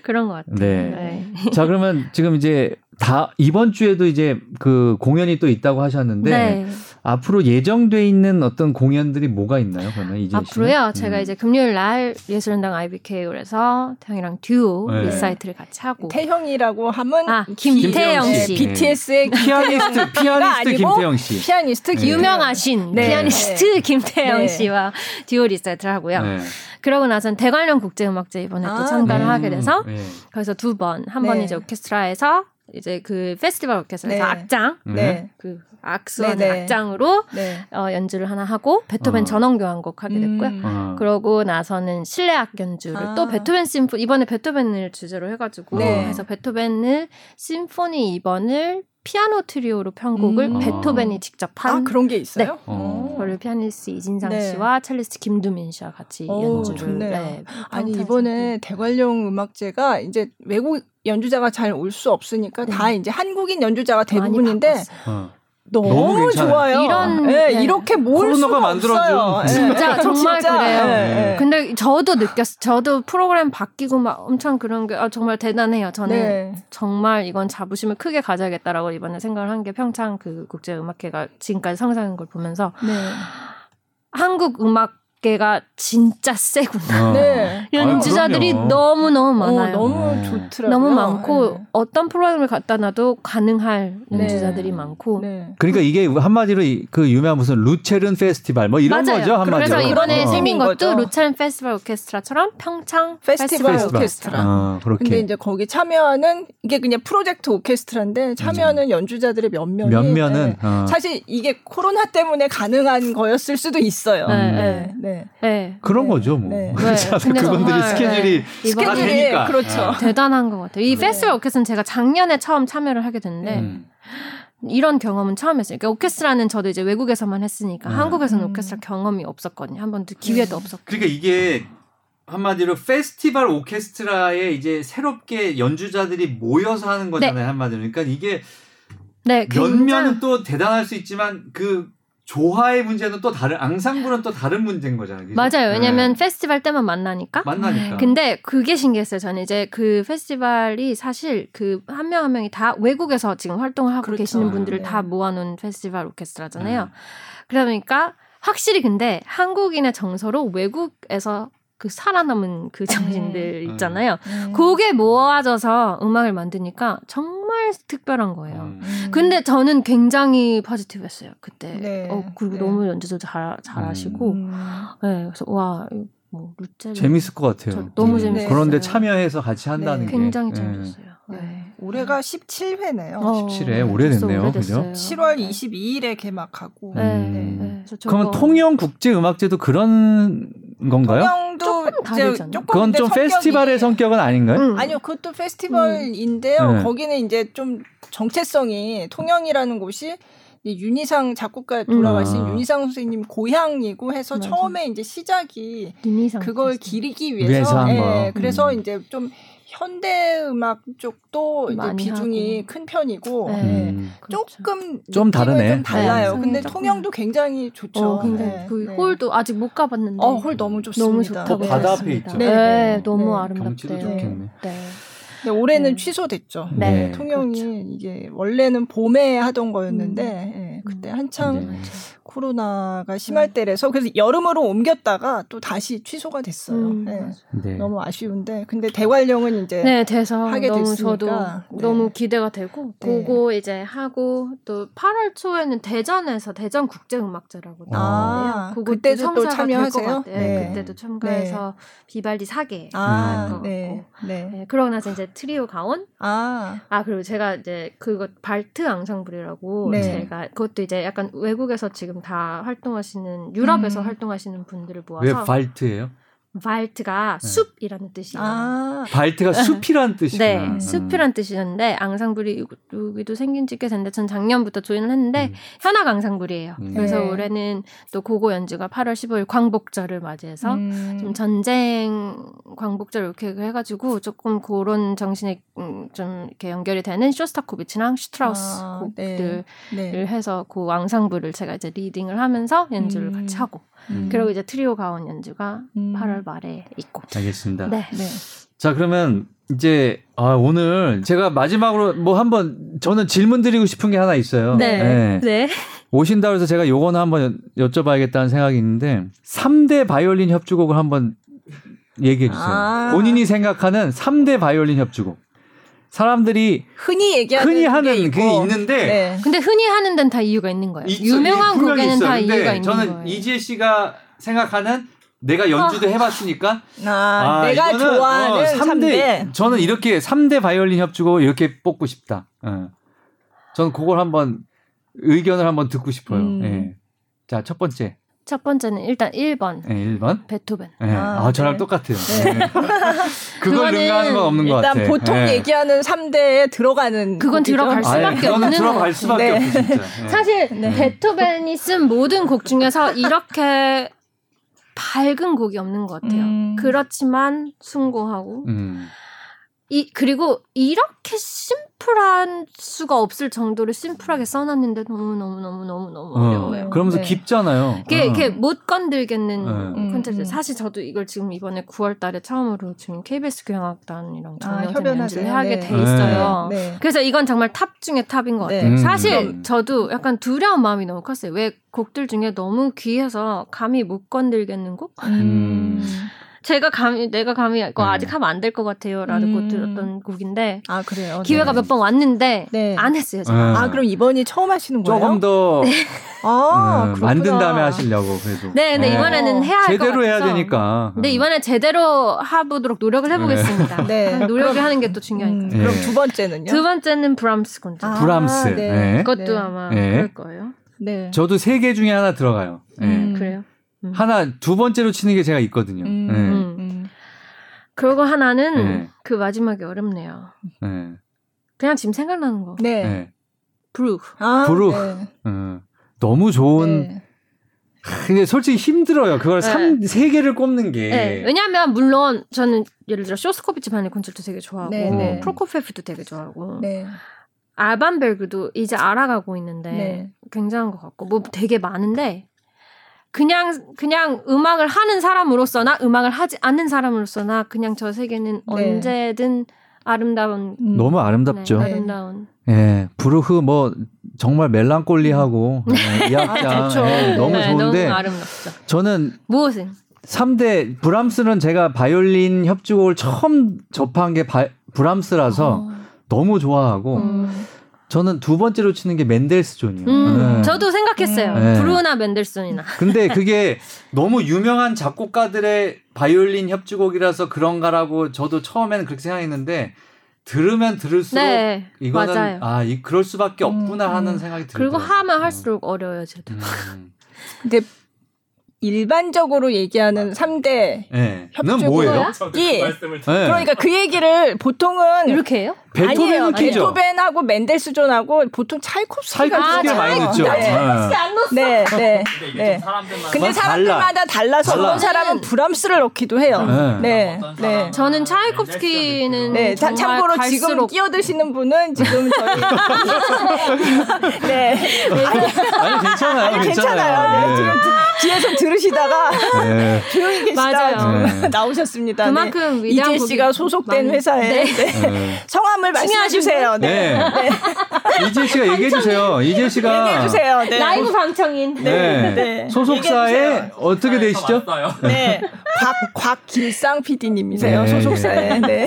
그런 것 같아요. 자 그러면 지금 이제 다 이번 주에도 이제 그 공연이 또 있다고 하셨는데. 앞으로 예정돼 있는 어떤 공연들이 뭐가 있나요? 그러면 이제 앞으로요. 제가 이제 금요일 날 예술현장 IBK홀에서 태형이랑 듀오 리사이트를 같이 하고 태형이라고 하면 김태형 씨. BTS의 피아니스트 김태형 씨. 피아니스트 유명하신 피아니스트 김태형 씨와 듀오 리사이트를 하고요. 그러고 나선 대관령 국제음악제 이번에 또 참가를 하게 돼서 거기서 두 번. 한 번은 이제 오케스트라에서 이제 그 페스티벌 오케스트라에서 악장 그 악수하는 악장으로 연주를 하나 하고 베토벤 전원교향곡 하게 됐고요. 그러고 나서는 실내악 연주를 또 베토벤 심포니 이번에 베토벤을 주제로 해가지고 해서 베토벤을 심포니 2번을 피아노 트리오로 편곡을 베토벤이 직접 한 그런 게 있어요? 그걸 피아니스트 이진상 씨와 첼리스트 김두민 씨와 같이 연주를 아니 이번에 대관령 음악제가 이제 외국 연주자가 잘 올 수 없으니까 다 이제 한국인 연주자가 대부분인데 너무 좋아요. 이렇게 모을 수가 만들어요. 진짜 정말 그래요. 근데 저도 느꼈어요. 저도 프로그램 바뀌고 막 엄청 그런 게 정말 대단해요. 저는 정말 이건 자부심을 크게 가져야겠다라고 이번에 생각을 한 게 평창 그 국제음악회가 지금까지 성장한 걸 보면서 한국 음악계가 진짜 세구나. 연주자들이 너무너무 많아요. 너무 좋더라고요. 너무 많고 어떤 프로그램을 갖다 놔도 가능할 연주자들이 많고. 그러니까 이게 한마디로 그 유명한 무슨 루체른 페스티벌 뭐 이런 거죠. 한마디로. 그래서 이번에 생긴 것도 루체른 페스티벌 오케스트라처럼 평창 페스티벌 오케스트라. 그렇게. 근데 이제 거기 참여하는 이게 그냥 프로젝트 오케스트라인데 참여하는 연주자들의 몇몇은 사실 이게 코로나 때문에 가능한 거였을 수도 있어요. 그런 거죠 뭐. 그분들이 스케줄이 다 되니까. 그렇죠. 대단한 것 같아요. 이 페스티벌 오케스트라는 제가 작년에 처음 참여를 하게 됐는데 이런 경험은 처음 했어요. 그러니까 오케스트라는 저도 이제 외국에서만 했으니까 한국에서는 오케스트라 경험이 없었거든요. 한 번도 기회도 없었고. 그러니까 이게 한마디로 페스티벌 오케스트라에 이제 새롭게 연주자들이 모여서 하는 거잖아요. 한마디로. 그러니까 이게 면면은 또 대단할 수 있지만 그 조화의 문제는 또 다른, 앙상블은 또 다른 문제인 거잖아요. 그죠? 맞아요. 왜냐면 페스티벌 때만 만나니까. 근데 그게 신기했어요. 저는 이제 그 페스티벌이 사실 그 한 명 한 명이 다 외국에서 지금 활동을 하고 그렇죠. 계시는 분들을 다 모아놓은 페스티벌 오케스트라잖아요. 그러니까 확실히 근데 한국인의 정서로 외국에서 그 살아남은 그 정신들 있잖아요. 그게 모아져서 음악을 만드니까 정말 특별한 거예요. 근데 저는 굉장히 파지티브했어요. 그때. 네. 그리고 너무 연주도 잘하시고. 네, 그래서 와, 뭐 루체를 재밌을 것 같아요. 너무 재밌어요. 네. 그런데 참여해서 같이 한다는 게 굉장히 재밌었어요. 네. 올해가 17회네요. 17회 오래됐네요. 그죠? 7월 22일에 개막하고. 네. 그러면 통영 국제 음악제도 그런 건가요? 통영도 조금 그건 좀 페스티벌의 성격은 아닌가요? 아니요, 그것도 페스티벌인데요. 거기는 이제 좀 정체성이 통영이라는 곳이 윤이상 작곡가 돌아가신 윤이상 선생님 고향이고 해서 맞아. 처음에 이제 시작이 그걸 기리기 위해서 그래서 이제 좀 현대 음악 쪽도 이제 비중이 하고. 큰 편이고 그렇죠. 조금 좀 다르네. 좀 달라요. 근데 통영도 굉장히 좋죠. 근데 그 홀도 아직 못 가봤는데 홀 너무 좋습니다. 너무 바다 앞에 있죠. 네, 너무 아름답대요. 경치도 좋겠네. 네. 근데 올해는 취소됐죠. 네. 통영이 그렇죠. 이게 원래는 봄에 하던 거였는데 그때 한창 코로나가 심할 때라서 그래서 여름으로 옮겼다가 또 다시 취소가 됐어요. 너무 아쉬운데 근데 대관령은 이제 하게 너무 됐으니까 저도 너무 기대가 되고 그거 이제 하고 또 8월 초에는 대전에서 대전 국제음악제라고 나와요. 그때도 또 참여하세요? 그때도 참가해서 비발디 4개 할 것 같고 그러고 나서 이제 트리오 가온 그리고 제가 이제 그거 발트 앙상블이라고 제가 그것도 이제 약간 외국에서 지금 다 활동하시는 유럽에서 활동하시는 분들을 모아서 왜 발트예요? 발트가 숲이라는 뜻이에요. 발트가 숲이라는 뜻이구나. 숲이라는 뜻이었는데 앙상블이 여기도 생긴 지 꽤 됐는데 전 작년부터 조인을 했는데 현악 앙상블이에요. 그래서 올해는 또 고고 연주가 8월 15일 광복절을 맞이해서 좀 전쟁 광복절 이렇게 해가지고 조금 그런 정신에 좀 이렇게 연결이 되는 쇼스타코비치랑 슈트라우스 곡들을 해서 그 앙상블을 제가 이제 리딩을 하면서 연주를 같이 하고 그리고 이제 트리오 가온 연주가 8월 말에 있고. 알겠습니다. 네. 자, 그러면 이제 오늘 제가 마지막으로 뭐 한번 저는 질문 드리고 싶은 게 하나 있어요. 네. 오신다고 해서 제가 요거는 한번 여쭤봐야겠다는 생각이 있는데 3대 바이올린 협주곡을 한번 얘기해 주세요. 본인이 생각하는 3대 바이올린 협주곡. 사람들이 흔히 하는 게 있는데 근데 흔히 하는 데는 다 이유가 있는 거예요. 유명한 곡에는 있어요. 다 이유가 있는 거예요. 저는 이지혜 씨가 생각하는 내가 연주도 해봤으니까 내가 좋아하는 3대 저는 이렇게 3대 바이올린 협주곡 이렇게 뽑고 싶다. 저는 그걸 한번 의견을 한번 듣고 싶어요. 자, 첫 번째는 일단 1번. 1번? 베토벤. 저랑 똑같아요. 그걸 능가하는 건 없는 것 같아요. 일단 보통 얘기하는 3대에 들어가는. 그건 들어갈 수밖에 없는. 들어갈 수밖에 없어, 진짜. 사실 베토벤이 쓴 모든 곡 중에서 이렇게 밝은 곡이 없는 것 같아요. 그렇지만 숭고하고. 그리고 이렇게 심플한 수가 없을 정도로 심플하게 써놨는데 너무 어려워요. 그러면서 깊잖아요. 이게 못 건들겠는 콘텐츠. 사실 저도 이걸 지금 이번에 9월 달에 처음으로 지금 KBS 교향악단이랑 협연을 하게 돼 있어요. 그래서 이건 정말 탑 중에 탑인 것 같아요. 사실 저도 약간 두려운 마음이 너무 컸어요. 왜 곡들 중에 너무 귀해서 감히 못 건들겠는 곡? 내가 감히 이거 아직 하면 안 될 것 같아요라고 들었던 곡인데 그래요? 기회가 몇 번 왔는데 안 했어요. 제가. 그럼 이번이 처음 하시는 거예요? 조금 더 만든 다음에 하시려고 그래도. 근데 이번에는 해야 할 것 같아서. 제대로 해야 되니까. 근데 이번에 제대로 해보도록 노력을 해보겠습니다. 노력을 하는 게 또 중요하니까. 그럼 두 번째는요? 두 번째는 브람스 콘체르토. 브람스. 그것도 아마 그럴 거예요. 저도 3개 중에 하나 들어가요. 그래요? 하나 두 번째로 치는 게 제가 있거든요. 그리고 하나는 그 마지막이 어렵네요. 그냥 지금 생각나는 거. 브루흐. 브루흐. 너무 좋은. 근데 솔직히 힘들어요. 그걸 3 개를 꼽는 게. 왜냐하면 물론 저는 예를 들어 쇼스타코비치 바이올린 콘체르토 되게 좋아하고 프로코피예프도 되게 좋아하고. 아반베르크도 이제 알아가고 있는데 네. 굉장한 것 같고 뭐 되게 많은데 그냥 음악을 하는 사람으로서나 음악을 하지 않는 사람으로서나 그냥 저 세계는 언제든 아름다운 너무 아름답죠. 네, 아름다운. 예, 네, 브루흐 뭐 정말 멜랑콜리하고 이 악장 네, 너무 네, 좋은데 너무 아름답죠. 저는 무엇은 3대 브람스는 제가 바이올린 협주곡을 처음 접한 게 브람스라서 너무 좋아하고 저는 두 번째로 치는 게 멘델스존이요. 네. 저도 생각했어요. 네. 브루흐나 멘델스존이나. 근데 그게 너무 유명한 작곡가들의 바이올린 협주곡이라서 그런가라고 저도 처음에는 그렇게 생각했는데 들으면 들을수록 네, 이거는 맞아요. 그럴 수밖에 없구나 하는 생각이 들더라고요. 그리고 하면 할수록 어려워요. 저도. 근데 일반적으로 얘기하는 3대 협주곡이 뭐예요? 예. 그러니까 그 얘기를 보통은 이렇게 해요? 아니에요. 베토벤하고 맨델스존하고 보통 차이콥스키가 많이 있죠. 차이콥스키 안 넣었어. 네, 네. 네. 근데 사람들마다 달라서 어떤 사람은 브람스를 넣기도 해요. 네, 네. 저는 차이콥스키는 네. 참고로 갈수록... 지금 끼어드시는 분은 지금 저희 네. 아니 괜찮아요. 괜찮아요. 지금 뒤에서 들으시다가 조용히 계시다가 나오셨습니다. 그만큼 이재 씨가 소속된 회사에 성함을 말씀해주세요. 네. 네. 이지혜 씨가 얘기해주세요. 이지혜 씨가 얘기해주세요. 네. 라이브 방청인. 네. 네. 소속사에 어떻게 되시죠? 네. 곽길상 PD님이세요. 네. 소속사에. 네.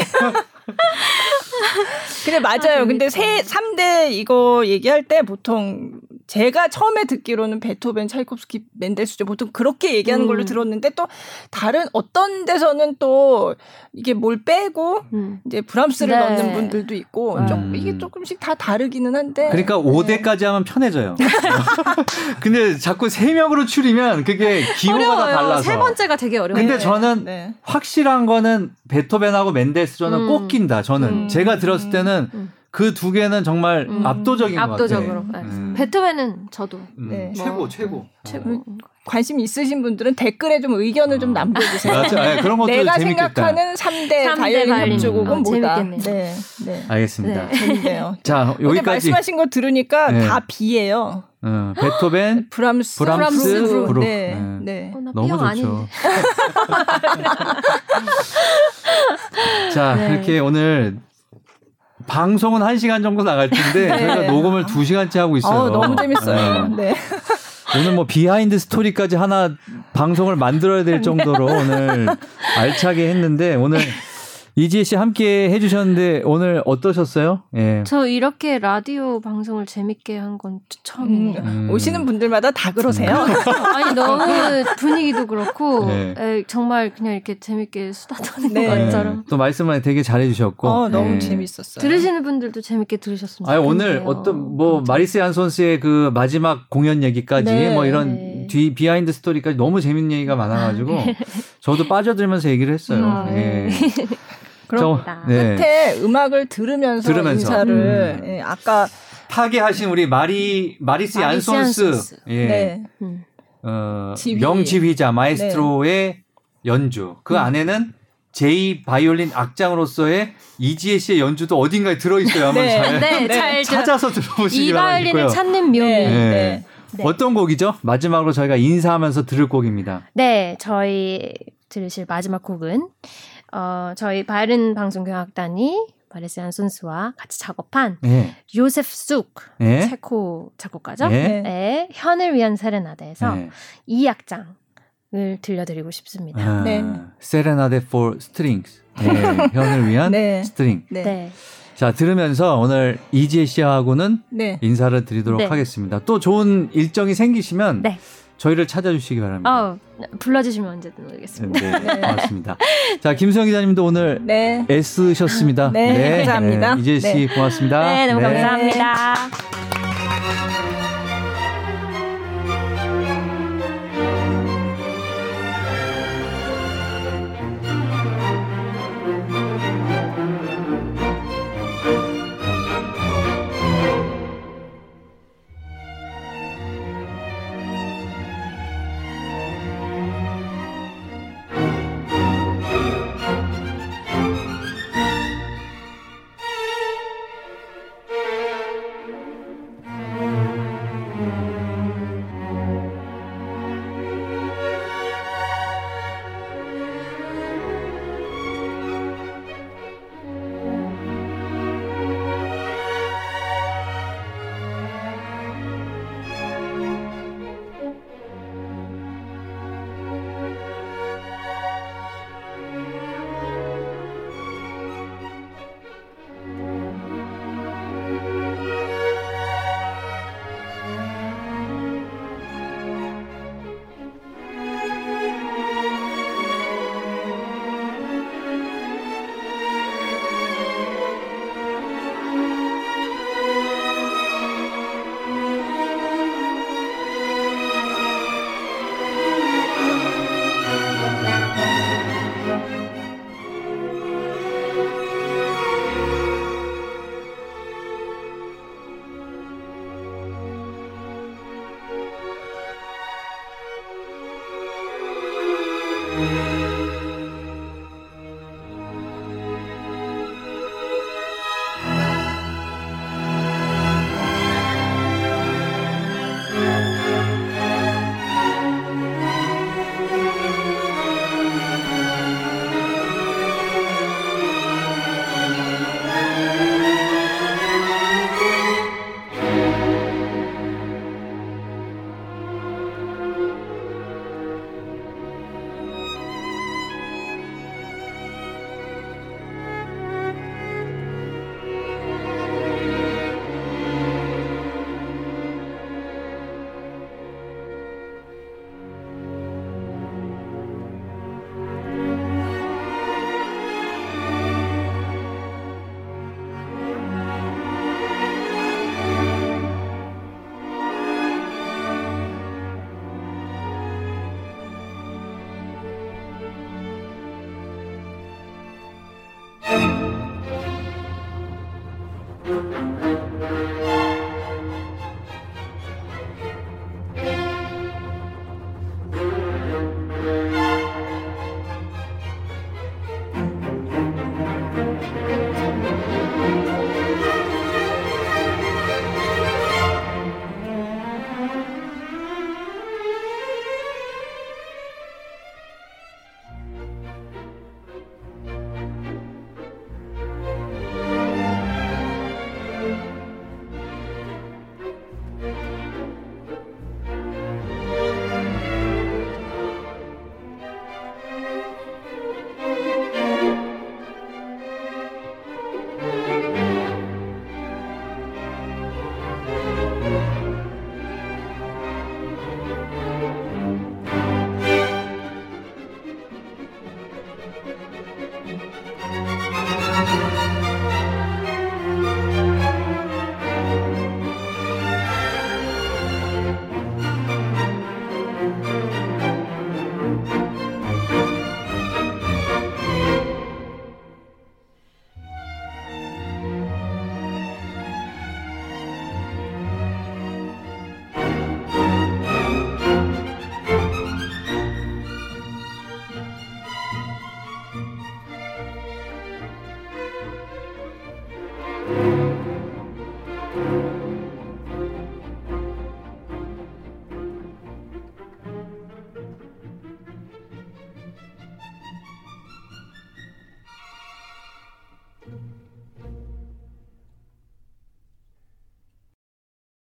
근데 맞아요. 근데 3대 이거 얘기할 때 보통 제가 처음에 듣기로는 베토벤, 차이콥스키, 멘델스존 보통 그렇게 얘기하는 걸로 들었는데 또 다른 어떤 데서는 또 이게 뭘 빼고 이제 브람스를 넣는 분들도 있고 이게 조금씩 다 다르기는 한데 그러니까 5대까지 하면 편해져요. 근데 자꾸 3명으로 추리면 그게 기호가 다 달라서 세 번째가 되게 어려워요. 근데 저는 확실한 거는 베토벤하고 멘델스존은 꼭 낀다. 저는 제가 들었을 때는 그 두 개는 정말 압도적인 것 압도적으로. 같아요. 베토벤은 저도 네. 최고. 관심 있으신 분들은 댓글에 좀 의견을 좀 남겨주세요. 맞아, 네, 그런 것도 내가 재밌겠다. 생각하는 3대 바이올린 협주곡은 뭐다. 네, 네. 알겠습니다. 네. 재밌네요. 자, 여기까지 말씀하신 거 들으니까 다 B예요. 베토벤, 브람스, 브루흐. 네, 네. 너무 좋죠. 자, 그렇게 오늘. 방송은 1시간 정도 나갈 텐데 저희가 녹음을 2시간째 하고 있어요. 너무 재밌어요. 네. 오늘 뭐 비하인드 스토리까지 하나 방송을 만들어야 될 정도로 오늘 알차게 했는데 오늘 이지혜 씨 함께 해주셨는데 오늘 어떠셨어요? 예. 저 이렇게 라디오 방송을 재밌게 한 건 처음이에요. 오시는 분들마다 다 그러세요? 아니 너무 분위기도 그렇고 정말 그냥 이렇게 재밌게 수다 떠는 것처럼 또 말씀을 되게 잘해주셨고 너무 재밌었어요. 들으시는 분들도 재밌게 들으셨으면 좋겠어요. 오늘 어떤 뭐 마리스 얀손스의 그 마지막 공연 얘기까지 뭐 이런 비하인드 스토리까지 너무 재밌는 얘기가 많아가지고 저도 빠져들면서 얘기를 했어요. 네. 그렇다. 끝에 음악을 들으면서. 인사를 아까 파괴하신 우리 마리스 얀손스 명지휘자 마에스트로의 연주 그 안에는 제2바이올린 악장으로서의 이지혜 씨의 연주도 어딘가에 들어있어요. 잘 찾아서 들어보시기 바랍니다. 이 바이올린을 찾는 묘미. 네. 어떤 곡이죠? 마지막으로 저희가 인사하면서 들을 곡입니다. 네, 저희 들으실 마지막 곡은 저희 바이올린 방송 경악단이 마리스 얀손스와 같이 작업한 요셉 숙 체코 작곡가죠? 현을 위한 세레나데에서 이 악장을 들려드리고 싶습니다. 세레나데 for strings. 현을 위한 스트링. 네. 자, 들으면서 오늘 이지혜 씨하고는 인사를 드리도록 하겠습니다. 또 좋은 일정이 생기시면 저희를 찾아주시기 바랍니다. 불러주시면 언제든 오겠습니다. 고맙습니다. 자, 김수영 기자님도 오늘 애쓰셨습니다. 감사합니다. 이지혜 씨 고맙습니다. 너무 감사합니다.